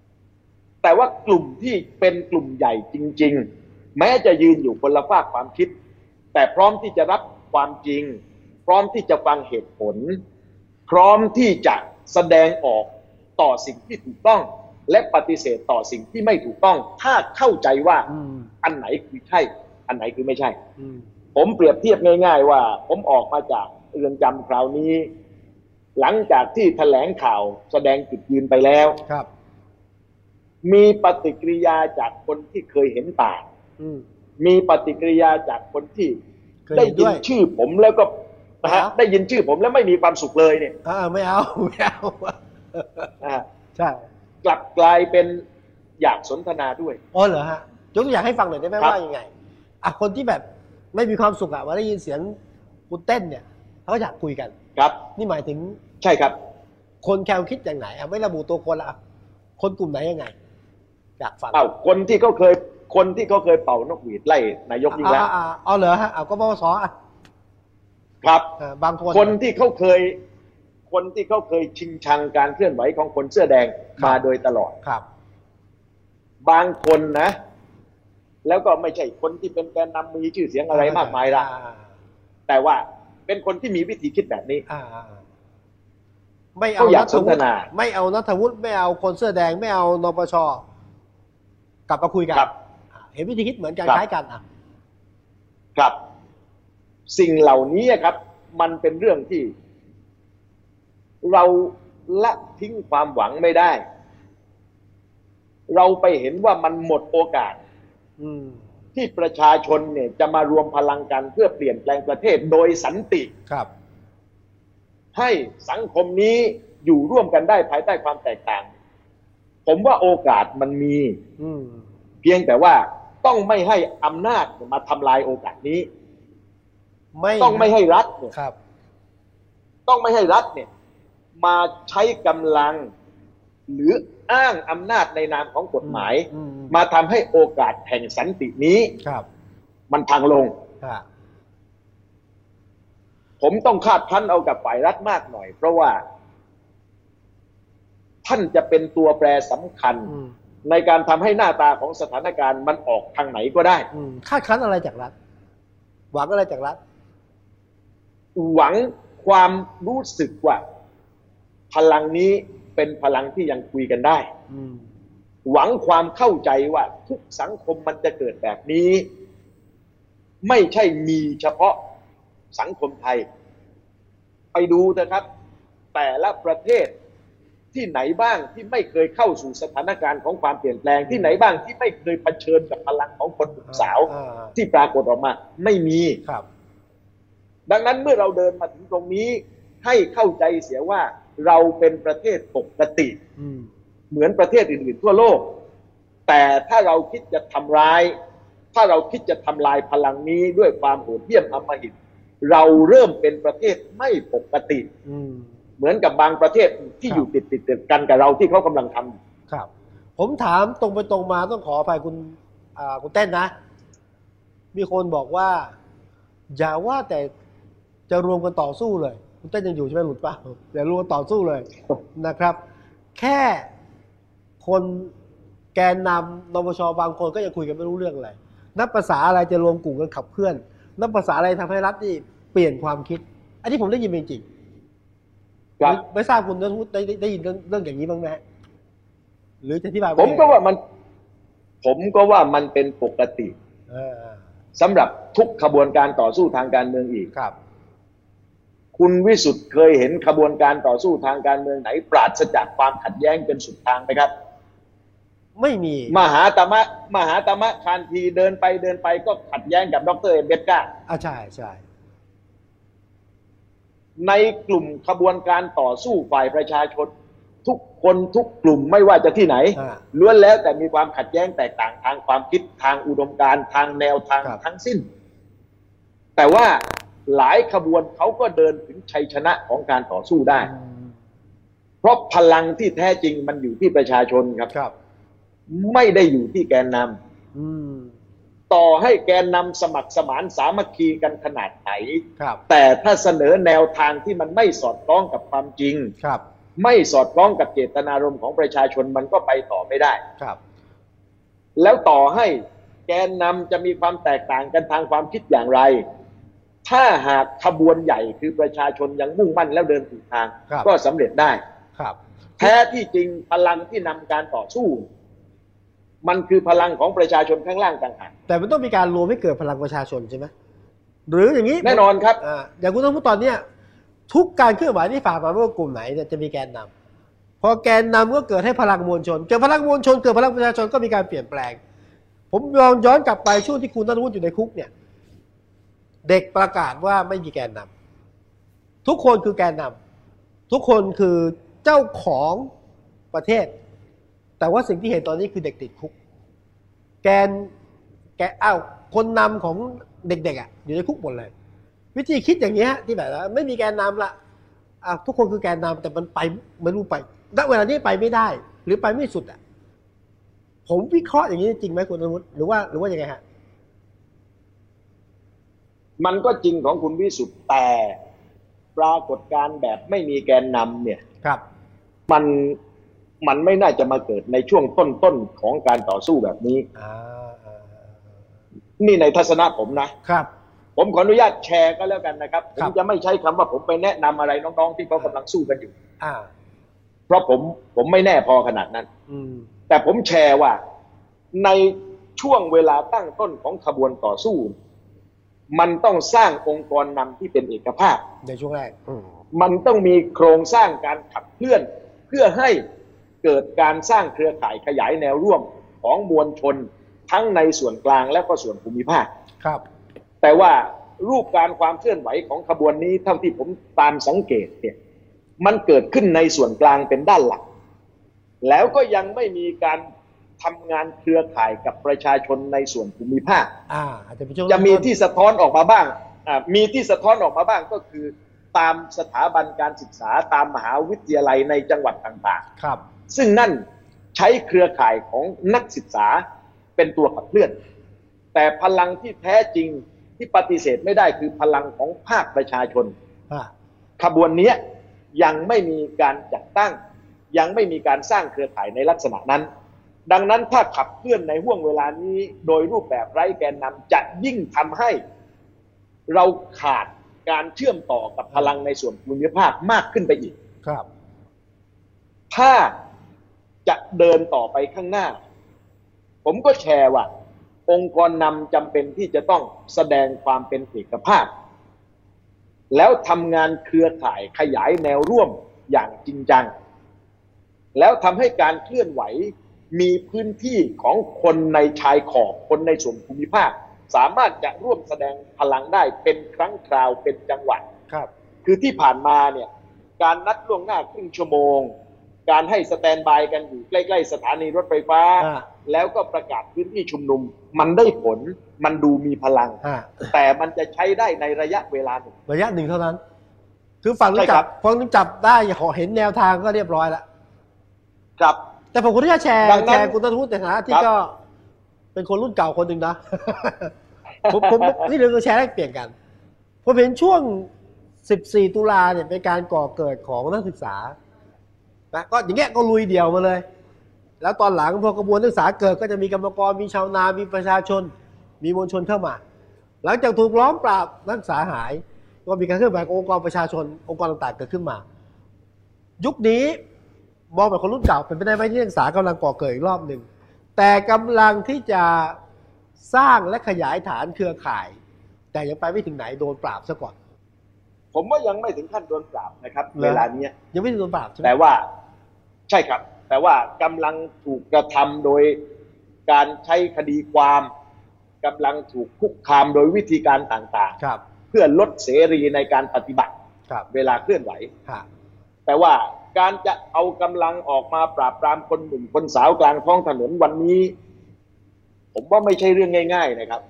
ๆแต่ว่ากลุ่มที่เป็นกลุ่มใหญ่จริงๆแม้จะยืนอยู่คนละฝ่ายความคิดแต่พร้อมที่จะรับความจริงพร้อมที่จะฟังเหตุผลพร้อมที่จะแสดงออกต่อสิ่งที่ถูกต้องและปฏิเสธต่อสิ่งที่ไม่ถูกต้องถ้าเข้าใจว่าอันไหนคือใช่อันไหนคือไม่ใช่ ผมเปรียบเทียบง่ายๆว่าผมออกมาจากเรือนจำคราวนี้หลังจากที่แถลงข่าวแสดงจุดยืนไปแล้วครับมีปฏิกิริยาจากคนที่เคยเห็นต่างมีปฏิกิริยาจากคนที่ได้ยินชื่อผมแล้วก็ได้ยินชื่อผมแล้วไม่มีความสุขเลยเนี่ยไม่เอาไม่เอาใช่กลับกลายเป็นอยากสนทนาด้วยอ๋อเหรอฮะยกตัวอย่างให้ฟังหน่อยได้ไหมว่ายังไงคนที่แบบไม่มีความสุขอะว่าได้ยินเสียงกูเต้นเนี่ยเขาอยากคุยกันครับนี่หมายถึงใช่ครับคนแคลคิดอย่างไหนไม่ระบุตัวคนละคนกลุ่มไหนยังไงอยากฟังคนที่เขาเคยเป่านกหวีดไล่นายกยิ่งลักษณ์เอาเหรอฮะเอาก็ปปส.ครับบางคนคนที่เขาเคยชิงชังการเคลื่อนไหวของคนเสื้อแดงมาโดยตลอดครับบางคนนะแล้วก็ไม่ใช่คนที่เป็นแกนนำมีชื่อเสียงอะไรมากมายละแต่ว่าเป็นคนที่มีวิธีคิดแบบนี้ไม่เอานัทวุฒิไม่เอานัทวุฒิไม่เอาคนเสื้อแดงไม่เอานปช.กลับมาคุยกันเห็นวิธีคิดเหมือนกันคล้ายกันครับสิ่งเหล่านี้ครับมันเป็นเรื่องที่เราละทิ้งความหวังไม่ได้เราไปเห็นว่ามันหมดโอกาสที่ประชาชนเนี่ยจะมารวมพลังกันเพื่อเปลี่ยนแปลงประเทศโดยสันติครับให้สังคมนี้อยู่ร่วมกันได้ภายใต้ความแตกต่างผมว่าโอกาสมันมีเพียงแต่ว่าต้องไม่ให้อำนาจมาทำลายโอกาสนี้ต้องไม่ให้รัฐเนี่ยต้องไม่ให้รัฐเนี่ยมาใช้กำลังหรืออ้างอำนาจในนามของกฎหมายมาทำให้โอกาสแห่งสันตินี้มันพังลงผมต้องคาดคั้นเอากับฝ่ายรัฐมากหน่อยเพราะว่าท่านจะเป็นตัวแปรสำคัญในการทำให้หน้าตาของสถานการณ์มันออกทางไหนก็ได้คาดคั้นอะไรจากรัฐหวังอะไรจากรัฐหวังความรู้สึกว่าพลังนี้เป็นพลังที่ยังคุยกันได้หวังความเข้าใจว่าทุกสังคมมันจะเกิดแบบนี้ไม่ใช่มีเฉพาะสังคมไทยไปดูนะครับแต่ละประเทศที่ไหนบ้างที่ไม่เคยเข้าสู่สถานการณ์ของความเปลี่ยนแปลงที่ไหนบ้างที่ไม่เคยเผชิญกับพลังของคนหนุ่มสาวที่ปรากฏออกมาไม่มีดังนั้นเมื่อเราเดินมาถึงตรงนี้ให้เข้าใจเสียว่าเราเป็นประเทศปกติเหมือนประเทศอื่นๆทั่วโลกแต่ถ้าเราคิดจะทำร้ายถ้าเราคิดจะทำลายพลังนี้ด้วยความโหดเหี้ยมอำมหิตเราเริ่มเป็นประเทศไม่ปกติเหมือนกับบางประเทศที่อยู่ติดกันกับเราที่เขากำลังทำครับผมถามตรงไปตรงมาต้องขออภัยคุณเต้นนะมีคนบอกว่าอย่าว่าแต่จะรวมกันต่อสู้เลยคุณเต้นยังอยู่ใช่ไหมหลุดป่ะอย่ารวมต่อสู้เลยนะครับแค่คนแกนนำนปช.บางคนก็ยังคุยกันไม่รู้เรื่องอะไรนับภาษาอะไรจะรวมกลุ่มกันขับเคลื่อนนับภาษาอะไรทำให้รัฐนี่เปลี่ยนความคิดอันนี้ผมได้ยินเป็นจริงไม่ทราบคุณได้ยินเรื่องอย่างนี้บ้างไหมหรือจะอธิบายผมก็ว่ามันเป็นปกติสำหรับทุกขบวนการต่อสู้ทางการเมืองอีกครับคุณวิสุทธ์เคยเห็นขบวนการต่อสู้ทางการเมืองไหนปราศจากความขัดแย้งเป็นสุดทางไหมครับไม่มีมหาตมะคานธีเดินไปก็ขัดแย้งกับดร.เอ็มเบตก้าใช่ใช่ในกลุ่มขบวนการต่อสู้ฝ่ายประชาชนทุกคนทุกกลุ่มไม่ว่าจะที่ไหนล้วนแล้วแต่มีความขัดแย้งแตกต่างทางความคิดทางอุดมการณ์ทางแนวทางทั้งสิ้นแต่ว่าหลายขบวนเขาก็เดินถึงชัยชนะของการต่อสู้ได้เพราะพลังที่แท้จริงมันอยู่ที่ประชาชนครับไม่ได้อยู่ที่แกนนำต่อให้แกนนำสมัครสมานสามัคคีกันขนาดไหนแต่ถ้าเสนอแนวทางที่มันไม่สอดคล้องกับความจริงไม่สอดคล้องกับเจตนารมณ์ของประชาชนมันก็ไปต่อไม่ได้แล้วต่อให้แกนนำจะมีความแตกต่างกันทางความคิดอย่างไรถ้าหากขบวนใหญ่คือประชาชนยังมุ่งมั่นแล้วเดินถูกทางก็สำเร็จได้แท้ที่จริงพลังที่นำการต่อสู้มันคือพลังของประชาชนข้างล่างต่างหากแต่มันต้องมีการรวมให้เกิดพลังประชาชนใช่ไหม หรืออย่างนี้แน่นอนครับอย่างคุณต้องพูดตอนเนี้ยทุกการเคลื่อนไหวที่ฝ่ามาไม่ว่ากลุ่มไหนจะมีแกนนำพอแกนนำก็เกิดให้พลังมวลชนเกิดพลังมวลชนเกิดพลังประชาชนก็มีการเปลี่ยนแปลงผมลองย้อนกลับไปช่วงที่คุณนัทวุฒิอยู่ในคุกเนี่ยเด็กประกาศว่าไม่มีแกนนำทุกคนคือแกนนำทุกคนคือเจ้าของประเทศแต่ว่าสิ่งที่เห็นตอนนี้คือเด็กติดคุกคนนำของเด็กๆอ่ะอยู่ในคุกหมดเลยวิธีคิดอย่างเงี้ยที่แบบว่าไม่มีแกนนำละทุกคนคือแกนนำแต่มันไปไม่รู้ไปณเวลานี้ไปไม่ได้หรือไปไม่สุดอ่ะผมวิเคราะห์อย่างนี้จริงไหมคุณอนุชหรือว่ายังไงฮะมันก็จริงของคุณวิสุทธิ์แต่ปรากฏการณ์แบบไม่มีแกนนำเนี่ยครับมันไม่น่าจะมาเกิดในช่วงต้นของการต่อสู้แบบนี้นี่ในทัศนะผมนะครับผมขออนุญาตแชร์ก็แล้วกันนะครับผมจะไม่ใช้คำว่าผมไปแนะนำอะไรน้องๆที่เขากำลังสู้กันอยู่เพราะผมไม่แน่พอขนาดนั้นแต่ผมแชร์ว่าในช่วงเวลาตั้งต้นของขบวนต่อสู้มันต้องสร้างองค์กรนำที่เป็นเอกภาพในช่วงแรกมันต้องมีโครงสร้างการขับเคลื่อนเพื่อให้เกิดการสร้างเครือข่ายขยายแนวร่วมของมวลชนทั้งในส่วนกลางและก็ส่วนภูมิภาคครับแต่ว่ารูปการความเคลื่อนไหวของขบวนนี้เท่าที่ผมตามสังเกตเนี่ยมันเกิดขึ้นในส่วนกลางเป็นด้านหลักแล้วก็ยังไม่มีการทำงานเครือข่ายกับประชาชนในส่วนภูมิภาคจะมีที่สะท้อนออกมาบ้างมีที่สะท้อนออกมาบ้างก็คือตามสถาบันการศึกษาตามมหาวิทยาลัยในจังหวัดต่างๆครับซึ่งนั่นใช้เครือข่ายของนักศึกษาเป็นตัวขับเคลื่อนแต่พลังที่แท้จริงที่ปฏิเสธไม่ได้คือพลังของภาคประชาชนขบวนนี้ยังไม่มีการจัดตั้งยังไม่มีการสร้างเครือข่ายในลักษณะนั้นดังนั้นถ้าขับเคลื่อนในห่วงเวลานี้โดยรูปแบบไร้แกนนำจะยิ่งทำให้เราขาดการเชื่อมต่อกับพลังในส่วนภูมิภาคมากขึ้นไปอีกครับถ้าจะเดินต่อไปข้างหน้าผมก็แชร์ว่าองค์กรนำจำเป็นที่จะต้องแสดงความเป็นเอกภาพแล้วทำงานเครือข่ายขยายแนวร่วมอย่างจริงจังแล้วทำให้การเคลื่อนไหวมีพื้นที่ของคนในชายขอบคนในส่วนภูมิภาคสามารถจะร่วมแสดงพลังได้เป็นครั้งคราวเป็นจังหวัดครับคือที่ผ่านมาเนี่ยการนัดล่วงหน้าครึ่งชั่วโมงการให้สแตนบายกันอยู่ใกล้ๆสถานีรถไฟฟ้าแล้วก็ประกาศพื้นที่ชุมนุมมันได้ผลมันดูมีพลังแต่มันจะใช้ได้ในระยะเวลาหนึ่งเท่านั้นคือฝั่งที่จับได้ขอเห็นแนวทางก็เรียบร้อยแล้วครับแต่ผมคนที่จะแชร์คุณนัทวุฒิในฐานะที่ก็เป็นคนรุ่นเก่าคนหนึ่งนะ ผมนี่เรื่องแชร์แลกเปลี่ยนกันผมเห็นช่วง14ตุลาเนี่ยเป็นการก่อเกิดของนักศึกษานะก็อย่างเงี้ยก็ลุยเดี่ยวมาเลยแล้วตอนหลังพอกระบวนการศึกษาเกิดก็จะมีกรรมกรมีชาวนามีประชาชนมีมวลชนเข้ามาหลังจากถูกล้อมปราบนักศึกษาหายก็มีการเคลื่อนไหวองค์กรประชาชนองค์กรต่างๆเกิดขึ้นมายุคนี้มองแบบคนรุ่นเก่าเป็นไปได้ไหมที่นักศึกษากำลังก่อเกิดอีกรอบหนึ่งแต่กำลังที่จะสร้างและขยายฐานเครือข่ายแต่ยังไปไม่ถึงไหนโดนปราบซะก่อนผมว่ายังไม่ถึงขั้นโดนปราบนะครับเวลานี้ยังไม่ถึงโดนปราบใช่ไหมแต่ว่าใช่ครับแต่ว่ากำลังถูกกระทำโดยการใช้คดีความกำลังถูกคุกคามโดยวิธีการต่างๆเพื่อลดเสรีในการปฏิบัติเวลาเคลื่อนไหวแต่ว่าการจะเอากำลังออกมาปราบปรามคนหนุ่มคนสาวกลางท้องถนนวันนี้ผมว่าไม่ใช่เรื่องง่ายๆนะครับ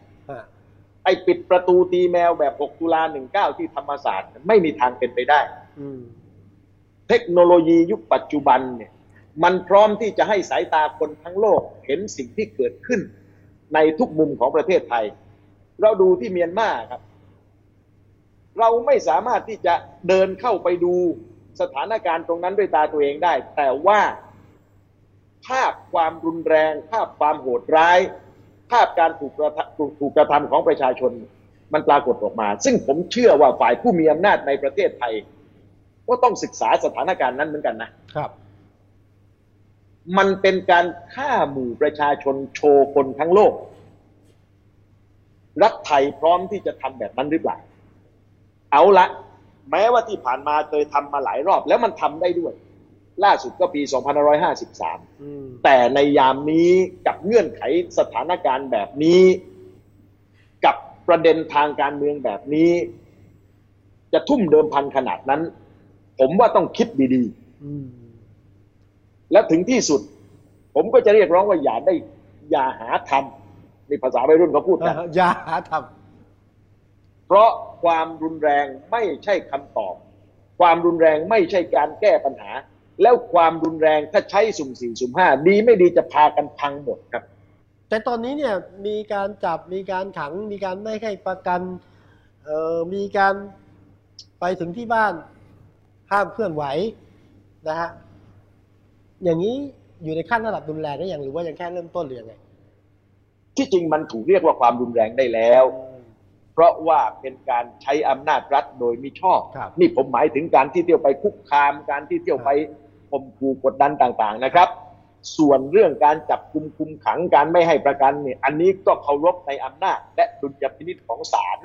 ไอ้ปิดประตูตีแมวแบบ6ตุลา19ที่ธรรมศาสตร์ไม่มีทางเป็นไปได้เทคโนโลยียุคปัจจุบันเนี่ยมันพร้อมที่จะให้สายตาคนทั้งโลกเห็นสิ่งที่เกิดขึ้นในทุกมุมของประเทศไทยเราดูที่เมียนมาครับเราไม่สามารถที่จะเดินเข้าไปดูสถานการณ์ตรงนั้นด้วยตาตัวเองได้แต่ว่าภาพความรุนแรงภาพความโหดร้ายภาพการถูกกระทำของประชาชนมันปรากฏออกมาซึ่งผมเชื่อว่าฝ่ายผู้มีอำนาจในประเทศไทยก็ต้องศึกษาสถานการณ์นั้นเหมือนกันนะครับมันเป็นการฆ่าหมู่ประชาชนโชว์คนทั้งโลก รัฐไทยพร้อมที่จะทำแบบนั้นหรือเปล่าเอาละแม้ว่าที่ผ่านมาเคยทำมาหลายรอบแล้วมันทำได้ด้วยล่าสุดก็ปี 2553 แต่ในยามนี้กับเงื่อนไขสถานการณ์แบบนี้กับประเด็นทางการเมืองแบบนี้จะทุ่มเดิมพันขนาดนั้นผมว่าต้องคิดดีๆและถึงที่สุดผมก็จะเรียกร้องว่าอย่าหาทำในภาษาวัยรุ่นเขาพูดกันอย่าหาทำเพราะความรุนแรงไม่ใช่คำตอบความรุนแรงไม่ใช่การแก้ปัญหาแล้วความรุนแรงถ้าใช้สุ่มสี่สุ่มห้าดีไม่ดีจะพากันพังหมดครับแต่ตอนนี้เนี่ยมีการจับมีการขังมีการไม่ให้ประกันมีการไปถึงที่บ้านห้ามเคลื่อนไหวนะฮะอย่างนี้อยู่ในขั้นระดับรุนแรงได้ยังหรือว่ายังแค่เริ่มต้นหรือยังไงที่จริงมันถูกเรียกว่าความรุนแรงได้แล้วเพราะว่าเป็นการใช้อำนาจรัฐโดยมิชอบนี่ผมหมายถึงการที่เที่ยวไปคุกคามการที่เที่ยวไปข่มขู่กดดันต่างๆนะครับส่วนเรื่องการจับกุมคุมขังการไม่ให้ประกันเนี่ยอันนี้ก็เคารพในอำนาจและดุลยพินิจของศาล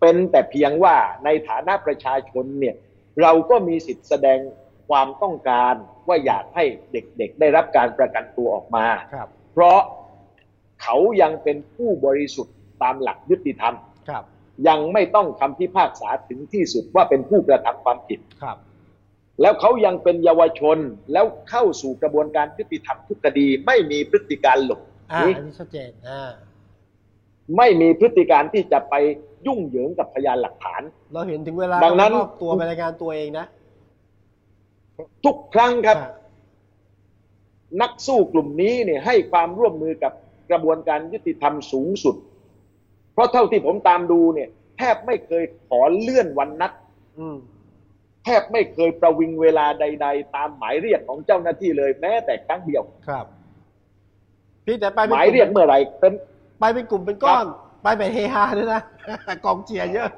เป็นแต่เพียงว่าในฐานะประชาชนเนี่ยเราก็มีสิทธิ์แสดงความต้องการว่าอยากให้เด็กๆได้รับการประกันตัวออกมาเพราะเขายังเป็นผู้บริสุทธิ์ตามหลักยุติธรรมยังไม่ต้องคำพิพากษาถึงที่สุดว่าเป็นผู้กระทำความผิดแล้วเขายังเป็นเยาวชนแล้วเข้าสู่กระบวนการยุติธรรมทุกคดีไม่มีพฤติการหลบหนีอันนี้ชัดเจนไม่มีพฤติการที่จะไปยุ่งเหยิงกับพยานหลักฐานเราเห็นถึงเวลาดังนั้นตัวไปรายงานตัวเองนะทุกครั้งครับนักสู้กลุ่มนี้เนี่ยให้ความร่วมมือกับกระบวนการยุติธรรมสูงสุดเพราะเท่าที่ผมตามดูเนี่ยแทบไม่เคยขอเลื่อนวันนัดแทบไม่เคยประวิงเวลาใดๆตามหมายเรียกของเจ้าหน้าที่เลยแม้แต่ครั้งเดียวครับพี่แต่ไปหมายเรียกเมื่อไหร่เป็นไปเป็นกลุ่มเป็นก้อนไปเป็นเฮฮาด้วยนะกองเชียร์เยอะ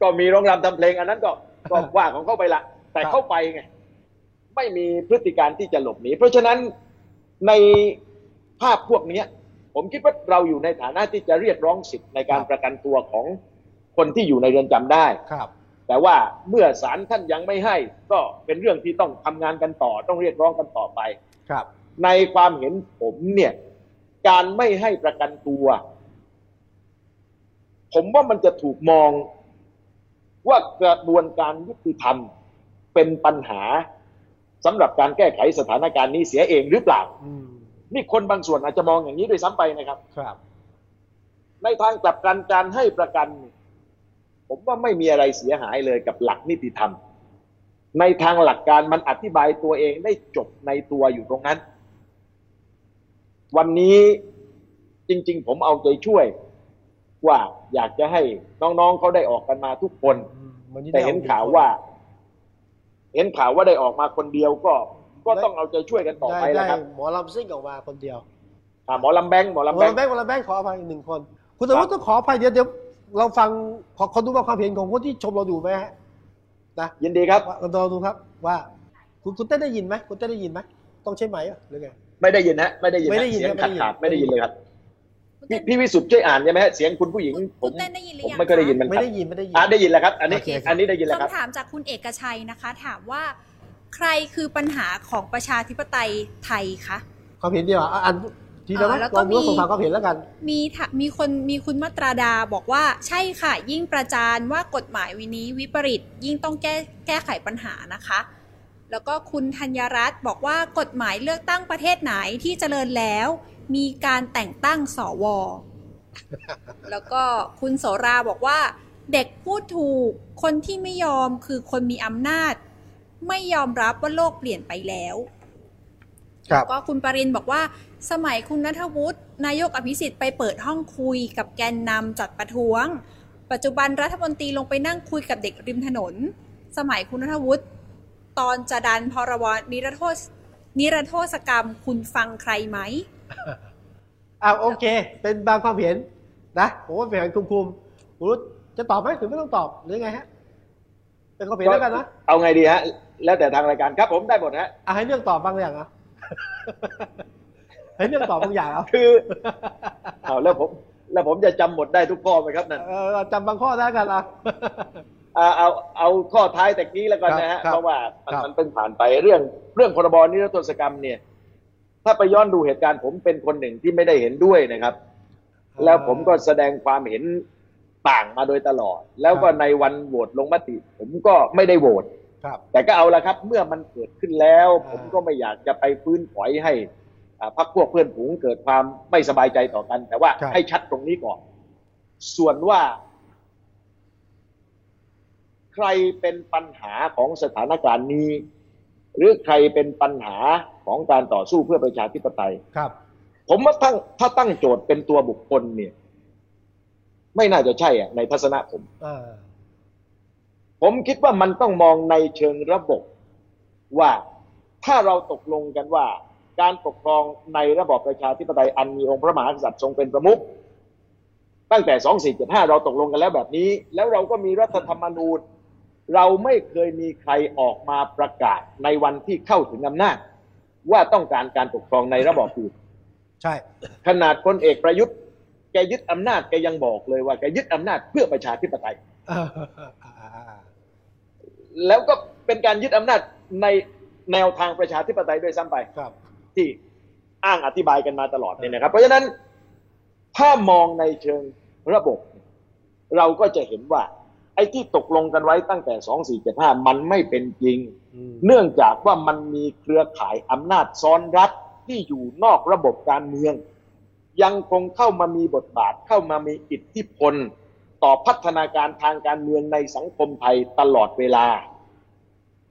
ก็มีร้องรำทำเพลงอันนั้นก็ว่าของเขาไปละแต่เข้าไปไงไม่มีพฤติการที่จะหลบหนีเพราะฉะนั้นในภาพพวกนี้ผมคิดว่าเราอยู่ในฐานะที่จะเรียกร้องสิทธิ์ในการประกันตัวของคนที่อยู่ในเรือนจำได้ครับแต่ว่าเมื่อศาลท่านยังไม่ให้ก็เป็นเรื่องที่ต้องทำงานกันต่อต้องเรียกร้องกันต่อไปครับในความเห็นผมเนี่ยการไม่ให้ประกันตัวผมว่ามันจะถูกมองว่ากระบวนการยุติธรรมเป็นปัญหาสำหรับการแก้ไขสถานการณ์นี้เสียเองหรือเปล่านี่คนบางส่วนอาจจะมองอย่างนี้ด้วยซ้ำไปนะครับในทางกลับกันการให้ประกันผมว่าไม่มีอะไรเสียหายเลยกับหลักนิติธรรมในทางหลักการมันอธิบายตัวเองได้จบในตัวอยู่ตรงนั้นวันนี้จริงๆผมเอาใจช่วยว่าอยากจะให้น้องๆเขาได้ออกกันมาทุกคนแต่เห็นข่าวว่าได้ออกมาคนเดียวก็ต้องเอาใจช่วยกันต่อไปนะครับหมอลำซิ่งออกมาคนเดียวหมอลำแบงค์หมอลำแบงค์ขออภัย1คนคุณสมมติต้องขออภัยเดี๋ยวเราฟังขอดูความเห็นของคนที่ชมเราดูไหมฮะนะยินดีครับเราดูครับว่าคุณเต้ได้ยินไหมคุณเต้ได้ยินไหมต้องใช่ไหมหรือไงไม่ได้ยินฮะไม่ได้ยินเสียงขาดไม่ได้ยินเลยครับพี่วิสุทธิ์ช่วยอ่านใช่ไหมฮะเสียงคุณผู้หญิงผมไม่เคยได้ยินมันไม่ได้ยินได้ยินแล้วครับอันนี้ได้ยินแล้วครับคำถามจากคุณเอกชัยนะคะถามว่าใครคือปัญหาของประชาธิปไตยไทยคะความเห็นดีกว่าอันทีละแล้วก็ความเห็นแล้วกันมีคุณมาตราดาบอกว่าใช่ค่ะยิ่งประจานว่ากฎหมายวินี้วิปริตยิ่งต้องแก้ไขปัญหานะคะแล้วก็คุณธัญรัตน์บอกว่ากฎหมายเลือกตั้งประเทศไหนที่เจริญแล้วมีการแต่งตั้งสว.แล้วก็คุณโสราบอกว่าเด็กพูดถูกคนที่ไม่ยอมคือคนมีอำนาจไม่ยอมรับว่าโลกเปลี่ยนไปแล้วแล้วก็คุณปรินบอกว่าสมัยคุณณัฐวุฒินายกอภิสิทธิ์ไปเปิดห้องคุยกับแกนนำจัดประท้วงปัจจุบันรัฐมนตรีลงไปนั่งคุยกับเด็กริมถนนสมัยคุณณัฐวุฒิตอนจะดันพรบนิรโทษกรรมคุณฟังใครไหมโอเคเป็นบางความเห็นนะผมว่าเป็นการคุมคุณรุตจะตอบไหมหรือไม่ต้องตอบหรือไงฮะเป็นความเห็นแล้วกันนะเอาไงดีฮะแล้วแต่ทางรายการครับผมได้หมดฮะให้เรื่องตอบบางอย่างนะให้เรื่องตอบบางอย่างคือแล้วผม แล้วผมจะจำหมดได้ทุกข้อไหมครับนั่นจำบางข้อได้กันละเอาข้อท้ายแต่กี้แล้วกันนะฮะเพราะว่ามันเพิ่งผ่านไปเรื่องพรบนิรโทษกรรมเนี่ยถ้าไปย้อนดูเหตุการณ์ผมเป็นคนหนึ่งที่ไม่ได้เห็นด้วยนะครับแล้วผมก็แสดงความเห็นต่างมาโดยตลอดแล้วก็ในวันโหวตลงมติผมก็ไม่ได้โหวตแต่ก็เอาละครับเมื่อมันเกิดขึ้นแล้วผมก็ไม่อยากจะไปฟื้นฝอยให้พรรคพวกเพื่อนฝูงเกิดความไม่สบายใจต่อกันแต่ว่าให้ชัดตรงนี้ก่อนส่วนว่าใครเป็นปัญหาของสถานการณ์นี้หรือใครเป็นปัญหาของการต่อสู้เพื่อประชาธิปไตยครับผมว่าถ้าตั้งโจทย์เป็นตัวบุคคลเนี่ยไม่น่าจะใช่อ่ะในทัศนะผมผมคิดว่ามันต้องมองในเชิงระบบว่าถ้าเราตกลงกันว่าการปกครองในระบอบประชาธิปไตยอันมีองค์พระมหากษัตริย์ทรงเป็นประมุขตั้งแต่2475เราตกลงกันแล้วแบบนี้แล้วเราก็มีรัฐธรรมนูญเราไม่เคยมีใครออกมาประกาศในวันที่เข้าถึงอำนาจว่าต้องการการปกครองในระบอบอื่นใช่ขนาดพลเอกประยุทธ์แกยึดอำนาจแกยังบอกเลยว่าแกยึดอำนาจเพื่อประชาธิปไตยแล้วก็เป็นการยึดอำนาจในแนวทางประชาธิปไตยด้วยซ้ำไปที่อ้างอธิบายกันมาตลอดเนี่ยนะครับเพราะฉะนั้นถ้ามองในเชิงระบบเราก็จะเห็นว่าไอ้ที่ตกลงกันไว้ตั้งแต่2475มันไม่เป็นจริงเนื่องจากว่ามันมีเครือข่ายอำนาจซ้อนรัฐที่อยู่นอกระบบการเมืองยังคงเข้ามามีบทบาทเข้ามามีอิทธิพลต่อพัฒนาการทางการเมืองในสังคมไทยตลอดเวลา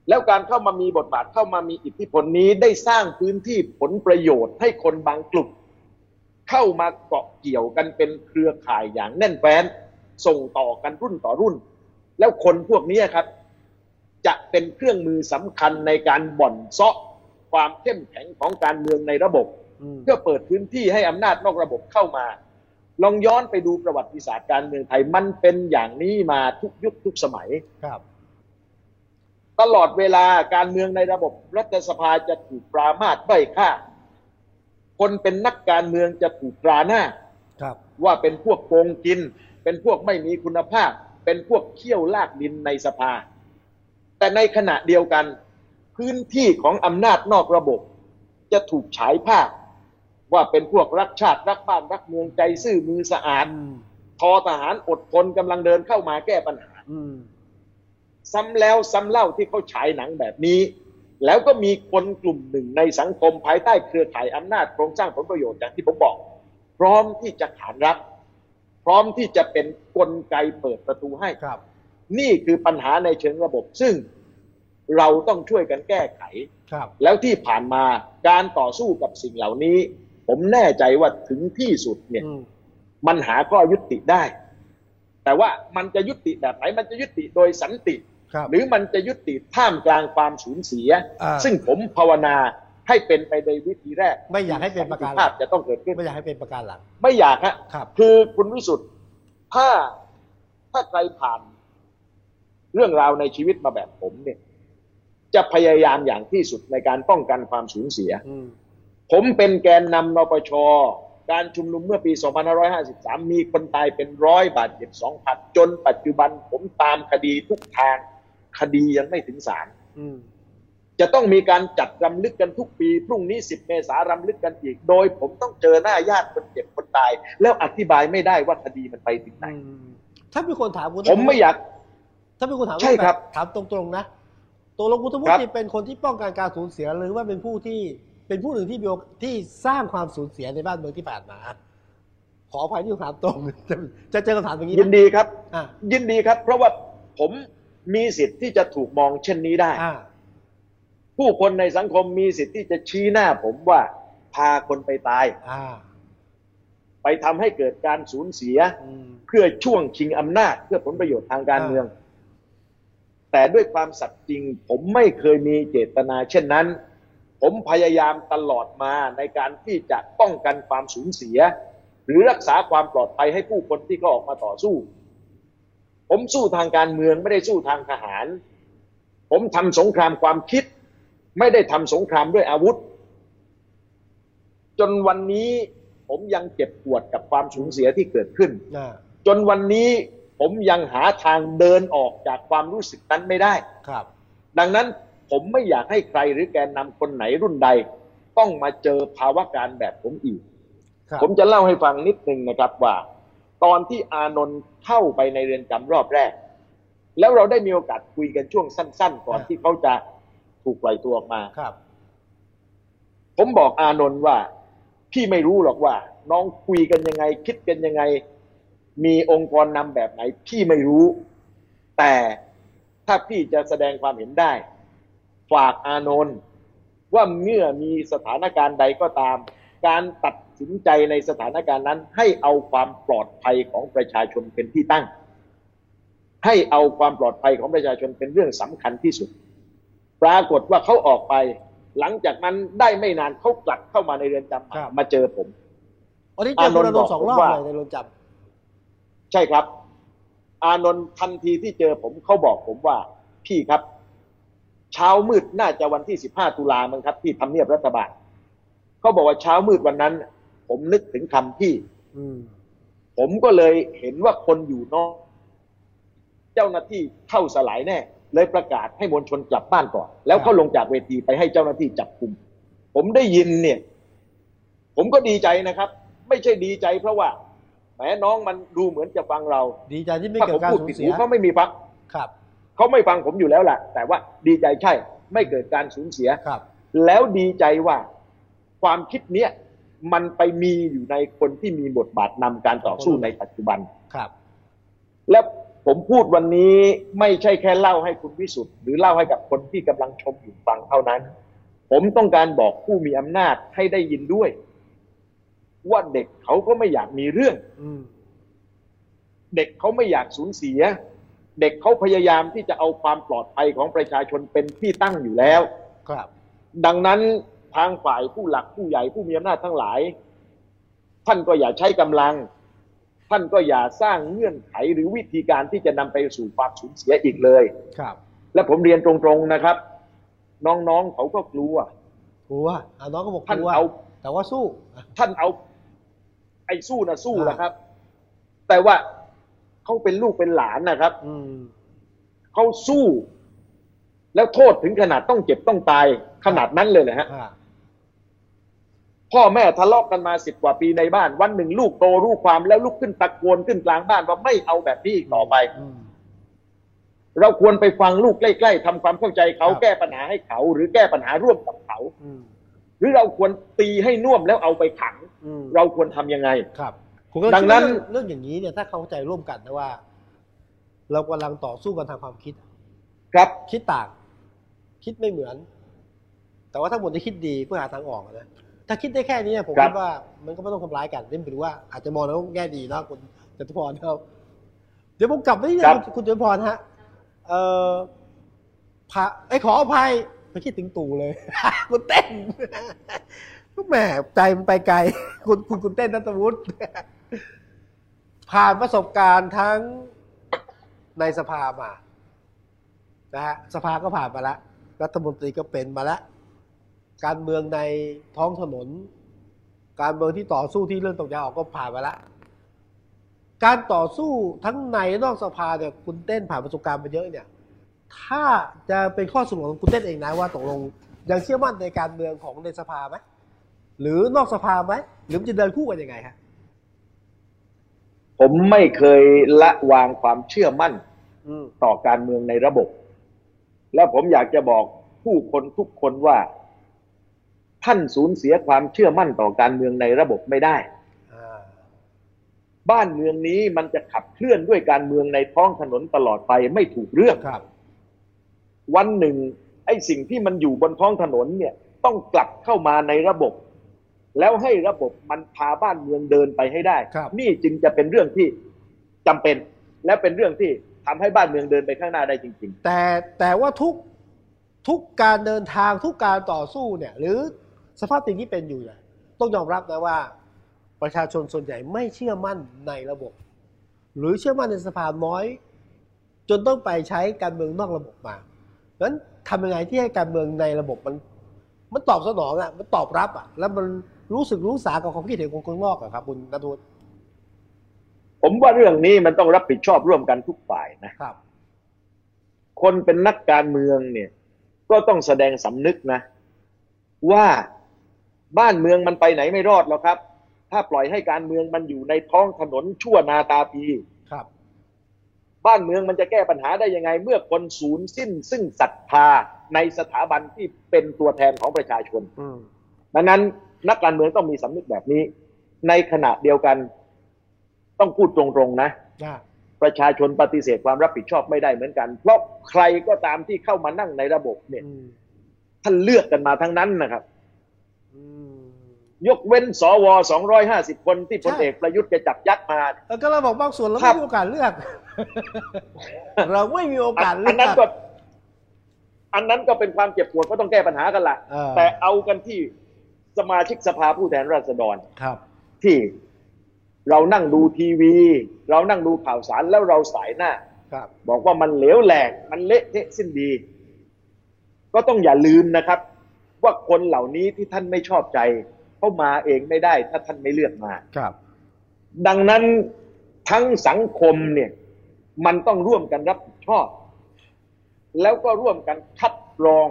แล้วการเข้ามามีบทบาทเข้ามามีอิทธิพลนี้ได้สร้างพื้นที่ผลประโยชน์ให้คนบางกลุ่มเข้ามาเกาะเกี่ยวกันเป็นเครือข่ายอย่างแน่นแฟ้นส่งต่อกันรุ่นต่อรุ่นแล้วคนพวกนี้ครับจะเป็นเครื่องมือสำคัญในการบ่อนเซาะความเข้มแข็งของการเมืองในระบบเพื่อเปิดพื้นที่ให้อำนาจนอกระบบเข้ามาลองย้อนไปดูประวัติศาสตร์การเมืองไทยมันเป็นอย่างนี้มาทุกยุคทุกสมัยครับตลอดเวลาการเมืองในระบบรัฐสภาจะถูกปรามาสไว้ค่าคนเป็นนักการเมืองจะถูกตราหน้าว่าเป็นพวกโกงกินเป็นพวกไม่มีคุณภาพเป็นพวกเขี้ยวลากดินในสภาแต่ในขณะเดียวกันพื้นที่ของอำนาจนอกระบบจะถูกฉายภาพว่าเป็นพวกรักชาติรักบ้านรักเมืองใจซื่อมือสะอาดทอทหารอดทนกำลังเดินเข้ามาแก้ปัญหาซ้ำแล้วซ้ำเล่าที่เขาฉายหนังแบบนี้แล้วก็มีคนกลุ่มหนึ่งในสังคมภายใต้เครือข่ายอำนาจโครงสร้างผลประโยชน์อย่างที่ผมบอกพร้อมที่จะขานรับพร้อมที่จะเป็นกลไกเปิดประตูให้ครับนี่คือปัญหาในเชิงระบบซึ่งเราต้องช่วยกันแก้ไขครับแล้วที่ผ่านมาการต่อสู้กับสิ่งเหล่านี้ผมแน่ใจว่าถึงที่สุดเนี่ยมันหาข้อยุติได้แต่ว่ามันจะยุติแบบไหนมันจะยุติโดยสันติหรือมันจะยุติท่ามกลางความสูญเสียซึ่งผมภาวนาให้เป็นไปโดยวิธีแรกไม่อยากให้เป็นประการหลังจะต้องเกิดขึ้นไม่อยากให้เป็นประการหลังไม่อยากฮะคือคุณวิสุทธิ์ถ้าใครผ่านเรื่องราวในชีวิตมาแบบผมเนี่ยจะพยายามอย่างที่สุดในการป้องกันความสูญเสียผมเป็นแกนนำนปช.การชุมนุมเมื่อปี2553มีคนตายเป็น100บาดเจ็บ 2,000 จนปัจจุบันผมตามคดีทุกทางคดียังไม่ถึงศาลจะต้องมีการจัดรำลึกกันทุกปีพรุ่งนี้10เมษายนรำลึกกันอีกโดยผมต้องเจอหน้าญาติคนเจ็บคนตายแล้วอธิบายไม่ได้ว่าคดีมันไปถึงไหนถ้ามีคนถามคุณผมไม่อยากถ้ามีคนถามใช่ครับถามตรงๆนะตัวลงคุณธวุฒิเป็นคนที่ป้องกันการสูญเสียหรือว่าเป็นผู้ที่เป็นผู้หนึ่งที่สร้างความสูญเสียในบ้านเมืองที่ผ่านมาขออภัยที่ถามตรงจะเจอคำถามอย่างนี้ยินดีครับยินดีครับเพราะว่าผมมีสิทธิ์ที่จะถูกมองเช่นนี้ได้ผู้คนในสังคมมีสิทธิ์ที่จะชี้หน้าผมว่าพาคนไปตายไปทำให้เกิดการสูญเสียเพื่อช่วงชิงอำนาจเพื่อผลประโยชน์ทางการเมืองแต่ด้วยความสัตย์จริงผมไม่เคยมีเจตนาเช่นนั้นผมพยายามตลอดมาในการที่จะป้องกันความสูญเสียหรือรักษาความปลอดภัยให้ผู้คนที่เขาออกมาต่อสู้ผมสู้ทางการเมืองไม่ได้สู้ทางทหารผมทำสงครามความคิดไม่ได้ทำสงครามด้วยอาวุธจนวันนี้ผ ผมยังเจ็บปวดกับความสูญเสียที่เกิดขึ้นจนวันนี้ผมยังหาทางเดินออกจากความรู้สึกนั้นไม่ได้ครับดังนั้นผมไม่อยากให้ใครหรือแกนนำคนไหนรุ่นใดต้องมาเจอภาวะการแบบผมอีกผมจะเล่าให้ฟังนิดนึงนะครับว่าตอนที่อานนท์เข้าไปในเรือนจำรอบแรกแล้วเราได้มีโอกาสคุยกันช่วงสั้นๆก่อนที่เขาจะถูกปล่อยตัวออกมาครับผมบอกอานนท์ว่าพี่ไม่รู้หรอกว่าน้องคุยกันยังไงคิดกันยังไงมีองค์กรนำแบบไหนพี่ไม่รู้แต่ถ้าพี่จะแสดงความเห็นได้ฝากอานนท์ว่าเมื่อมีสถานการณ์ใดก็ตามการตัดสินใจในสถานการณ์นั้นให้เอาความปลอดภัยของประชาชนเป็นที่ตั้งให้เอาความปลอดภัยของประชาชนเป็นเรื่องสำคัญที่สุดปรากฏว่าเขาออกไปหลังจากนั้นได้ไม่นานเขากลับเข้ามาในเรือนจำมาเจอผมอันนี้เจอคุณอานนท์สองรอบเลยในเรือนจำใช่ครับอานนท์ทันทีที่เจอผมเขาบอกผมว่าพี่ครับเช้ามืดน่าจะวันที่15ตุลาคมครับที่ทำเนียบรัฐบาลเขาบอกว่าเช้ามืดวันนั้นผมนึกถึงคำพี่ผมก็เลยเห็นว่าคนอยู่นอกเจ้าหน้าที่เข้าสลายแน่เลยประกาศให้มวลชนกลับบ้านก่อนแล้วเขาลงจากเวทีไปให้เจ้าหน้าที่จับกุมผมได้ยินเนี่ยผมก็ดีใจนะครับไม่ใช่ดีใจเพราะว่าแหมน้องมันดูเหมือนจะฟังเราดีใจที่ไม่เกิดการสูญเสียเขาไม่มีฟังครับเขาไม่ฟังผมอยู่แล้วแหละแต่ว่าดีใจใช่ไม่เกิดการสูญเสียครับแล้วดีใจว่าความคิดเนี้ยมันไปมีอยู่ในคนที่มีบทบาทนำการต่อสู้ในปัจจุบันครับและผมพูดวันนี้ไม่ใช่แค่เล่าให้คุณวิสุทธิ์หรือเล่าให้กับคนที่กำลังชมอยู่ฟังเท่านั้นผมต้องการบอกผู้มีอำนาจให้ได้ยินด้วยว่าเด็กเขาก็ไม่อยากมีเรื่องเด็กเขาไม่อยากสูญเสียเด็กเขาพยายามที่จะเอาความปลอดภัยของประชาชนเป็นที่ตั้งอยู่แล้วครับดังนั้นทางฝ่ายผู้หลักผู้ใหญ่ผู้มีอำนาจทั้งหลายท่านก็อย่าใช้กำลังท่านก็อย่าสร้างเงื่อนไขหรือวิธีการที่จะนำไปสู่ความสูญเสียอีกเลยครับและผมเรียนตรงๆนะครับน้องๆเขาก็กลัวน้องก็บอกท่านเอาแต่ว่าสู้ท่านเอาไอ้สู้นะสู้นะครับแต่ว่าเขาเป็นลูกเป็นหลานนะครับเขาสู้แล้วโทษถึงขนาดต้องเจ็บต้องตายขนาดนั้นเลยนะฮะพ่อแม่ทะเลาะกันมา10 กว่าปีในบ้านวันหนึ่งลูกโตรู้ความแล้วลุกขึ้นตะโกนขึ้นกลางบ้านว่าไม่เอาแบบนี้อีกต่อไปเราควรไปฟังลูกใกล้ๆทำความเข้าใจเขาแก้ปัญหาให้เขาหรือแก้ปัญหาร่วมกับเขาหรือเราควรตีให้น่วมแล้วเอาไปขังเราควรทำยังไงครับดังนั้นเรื่องอย่างนี้เนี่ยถ้าเข้าใจร่วมกันนะว่าเรากำลังต่อสู้กันทางความคิดครับคิดต่างคิดไม่เหมือนแต่ว่าถ้าคนที่คิดดีเพื่อหาทางออกนะถ้าคิดได้แค่นี้ผมคิดว่ามันก็ไม่ต้องทำร้ายกันนี่หรือว่าอาจจะมองแล้วแง่ดีนะคุณจตุพรครับเดี๋ยวผมกลับไปที่คุณจตุพรฮะขออภัยไม่คิดถึงตู่เลยคุณเต้นแหมใจมันไปไกลคุณเต้นนัตวุฒิผ่านประสบการณ์ทั้งในสภามานะฮะสภาก็ผ่านมาแล้วรัฐมนตรีก็เป็นมาแล้วการเมืองในท้องถนนการเมืองที่ต่อสู้ที่เรื่องตกยาออกก็ผ่านมาแล้วการต่อสู้ทั้งในนอกสภาเนี่ยคุณเต้นผ่านประสบการณ์มาเยอะเนี่ยถ้าจะเป็นข้อสรุปของคุณเต้นเองนะว่าตกลงยังเชื่อมั่นในการเมืองของในสภาไหมหรือนอกสภาไหมหรือมันจะเดินคู่กันยังไงฮะผมไม่เคยละวางความเชื่อมั่นต่อการเมืองในระบบและผมอยากจะบอกผู้คนทุกคนว่าท่านสูญเสียความเชื่อมั่นต่อการเมืองในระบบไม่ได้บ้านเมืองนี้มันจะขับเคลื่อนด้วยการเมืองในท้องถนนตลอดไปไม่ถูกเรื่องวันหนึ่งไอ้สิ่งที่มันอยู่บนท้องถนนเนี่ยต้องกลับเข้ามาในระบบแล้วให้ระบบมันพาบ้านเมืองเดินไปให้ได้นี่จึงจะเป็นเรื่องที่จำเป็นและเป็นเรื่องที่ทำให้บ้านเมืองเดินไปข้างหน้าได้จริงๆแต่ว่าทุกการเดินทางทุกการต่อสู้เนี่ยหรือสภาพสิ่งที่เป็นอยู่เนี่ยต้องยอมรับนะว่าประชาชนส่วนใหญ่ไม่เชื่อมั่นในระบบหรือเชื่อมั่นในสภาน้อยจนต้องไปใช้การเมืองนอกระบบมางั้นทำยังไงที่ให้การเมืองในระบบมัน มันตอบสนองนะมันตอบรับอ่ะแล้วมันรู้สึกรู้สากับความคิดเห็นของคนนอกอะครับคุณณัฐวุฒิผมว่าเรื่องนี้มันต้องรับผิดชอบร่วมกันทุกฝ่ายนะครับคนเป็นนักการเมืองเนี่ยก็ต้องแสดงสำนึกนะว่าบ้านเมืองมันไปไหนไม่รอดแล้วครับถ้าปล่อยให้การเมืองมันอยู่ในท้องถนนชั่วนาตาปีครับบ้านเมืองมันจะแก้ปัญหาได้ยังไงเมื่อคนสูญสิ้นซึ่งศรัทธาในสถาบันที่เป็นตัวแทนของประชาชนดังนั้นนักการเมืองต้องมีสำนึกแบบนี้ในขณะเดียวกันต้องพูดตรงๆนะประชาชนปฏิเสธความรับผิดชอบไม่ได้เหมือนกันเพราะใครก็ตามที่เข้ามานั่งในระบบเนี่ยท่านเลือกกันมาทั้งนั้นนะครับยกเว้นสว250คนที่พลเอกประยุทธ์จะจับยัดมาแล้วก็เราบอกบางส่วนเราไม่มีโอกาสเลือกเราไม่มีโอกาสเลือกอันนั้นก็เป็นความเจ็บปวดก็ต้องแก้ปัญหากันละแต่เอากันที่สมาชิกสภาผู้แทนราษฎรครับที่เรานั่งดูทีวีเรานั่งดูข่าวสารแล้วเราสายหน้าบอกว่ามันเหลวแหลกมันเละเทะสิ้นดีก็ต้องอย่าลืมนะครับว่าคนเหล่านี้ที่ท่านไม่ชอบใจเข้ามาเองไม่ได้ถ้าท่านไม่เลือกมาครับดังนั้นทั้งสังคมเนี่ยมันต้องร่วมกันรับผิดชอบแล้วก็ร่วมกันคัดกรอง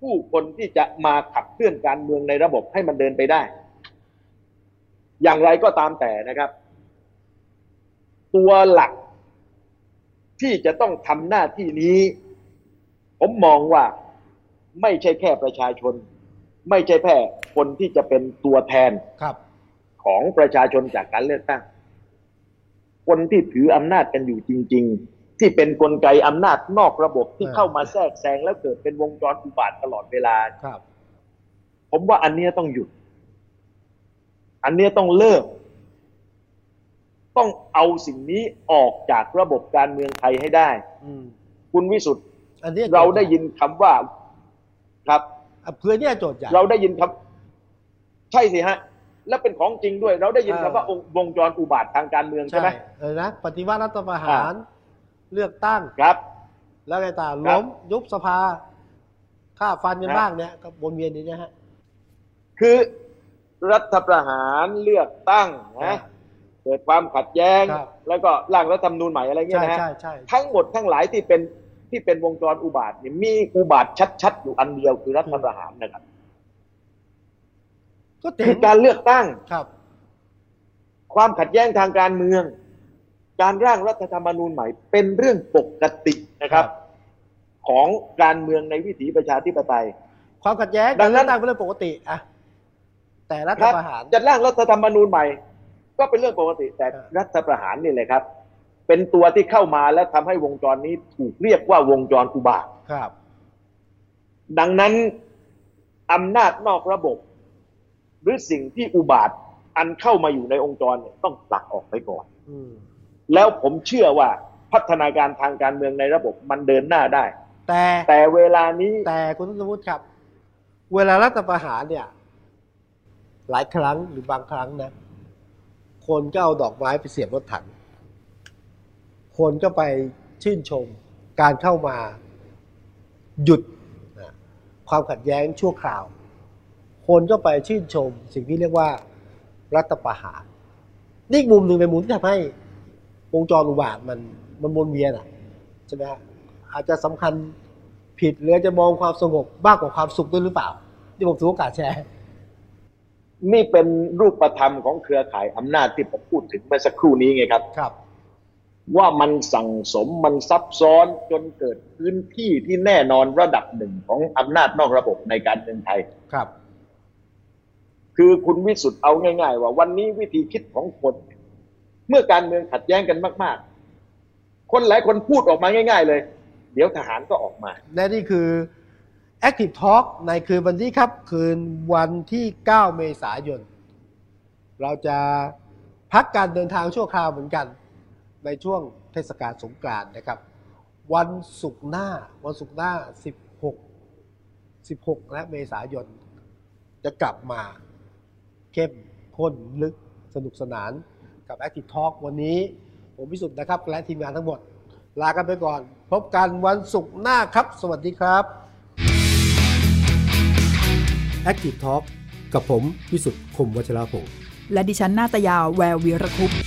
ผู้คนที่จะมาขับเคลื่อนการเมืองในระบบให้มันเดินไปได้อย่างไรก็ตามแต่นะครับตัวหลักที่จะต้องทำหน้าที่นี้ผมมองว่าไม่ใช่แค่ประชาชนไม่ใช่แค่คนที่จะเป็นตัวแทนของประชาชนจากการเลือกตั้งคนที่ถืออำนาจกันอยู่จริงๆที่เป็นกลไกอำนาจนอกระบบที่เข้ามาแทรกแซงแล้วเกิดเป็นวงจรอุบาทตลอดเวลาผมว่าอันนี้ต้องหยุดอันนี้ต้องเลิกต้องเอาสิ่งนี้ออกจากระบบการเมืองไทยให้ได้คุณวิสุทธิ์เราได้ยินคำว่าครับเพื่อเนี่ยโจทย์ใหญ่เราได้ยินครับใช่สิฮะและเป็นของจริงด้วยเราได้ยินคำว่าวงจรอุบาททางการเมืองใช่ไหมเลยนะปฏิวัติรัฐประหารเลือกตั้งครับแล้วไงต่างล้มยุบสภาฆ่าฟันกันบ้างเนี่ยก็วนเวียนนี้นะฮะคือรัฐประหารเลือกตั้งนะเกิดความขัดแย้งแล้วก็ร่างรัฐธรรมนูญใหม่อะไรเงี้ยนะทั้งหมดทั้งหลายที่เป็นวงจรอุบาทเนี่ยมีอุบาทชัดๆอยู่อันเดียวคือรัฐประหารนะครับก็คือการเลือกตั้งครับความขัดแย้งทางการเมืองการร่างรัฐธรรมนูญใหม่เป็นเรื่องปกตินะครับของการเมืองในวิถีประชาธิปไตยความขัดแย้งดังนั้นเป็นเรื่องปกติอะแต่รัฐประหารจะร่างรัฐธรรมนูญใหม่ก็เป็นเรื่องปกติแต่รัฐประหารนี่เลยครับเป็นตัวที่เข้ามาและทำให้วงจรนี้ถูกเรียกว่าวงจรอุบาทครับดังนั้นอำนาจนอกระบบหรือสิ่งที่อุบาทอันเข้ามาอยู่ในองค์กรเนี่ยต้องตักออกไปก่อนแล้วผมเชื่อว่าพัฒนาการทางการเมืองในระบบมันเดินหน้าได้แต่เวลานี้แต่คุณสมมุติครับเวลารัฐประหารเนี่ยหลายครั้งหรือบางครั้งนะคนก็เอาดอกไม้ไปเสียบรถถังคนก็ไปชื่นชมการเข้ามาหยุดความขัดแย้งชั่วคราวคนก็ไปชื่นชมสิ่งที่เรียกว่ารัฐประหารนี่มุมหนึ่งเป็นมุมที่ทำให้วงจรอุบาทมันวนเวียนอ่ะใช่ไหมฮะอาจจะสำคัญผิดหรือจะมองความสงบมากกว่าความสุขด้วยหรือเปล่าที่ผมถือโอกาสแชร์นี่เป็นรูปธรรมของเครือข่ายอำนาจที่ผมพูดถึงเมื่อสักครู่นี้ไงครับว่ามันสั่งสมมันซับซ้อนจนเกิดพื้นที่ที่แน่นอนระดับหนึ่งของอำนาจนอกระบบในการเมืองไทยครับคือคุณวิสุทธิ์เอาง่ายๆว่าวันนี้วิธีคิดของคนเมื่อการเมืองขัดแย้งกันมากๆคนหลายคนพูดออกมาง่ายๆเลยเดี๋ยวทหารก็ออกมาและนี่คือ Active Talk ในคืนวันนี้ครับคืนวันที่9เมษายนเราจะพักการเดินทางชั่วคราวเหมือนกันในช่วงเทศกาลสงกรานต์นะครับวันศุกร์หน้า16และเมษายนจะกลับมาเข้มข้นลึกสนุกสนานกับ Active Talk วันนี้ผมพิสุทธิ์นะครับและทีมงานทั้งหมดลากันไปก่อนพบกันวันศุกร์หน้าครับสวัสดีครับ Active Talk กับผมวิสุทธิ์คมวัชรพงษ์และดิฉันนาตยาแวววีรคุปต์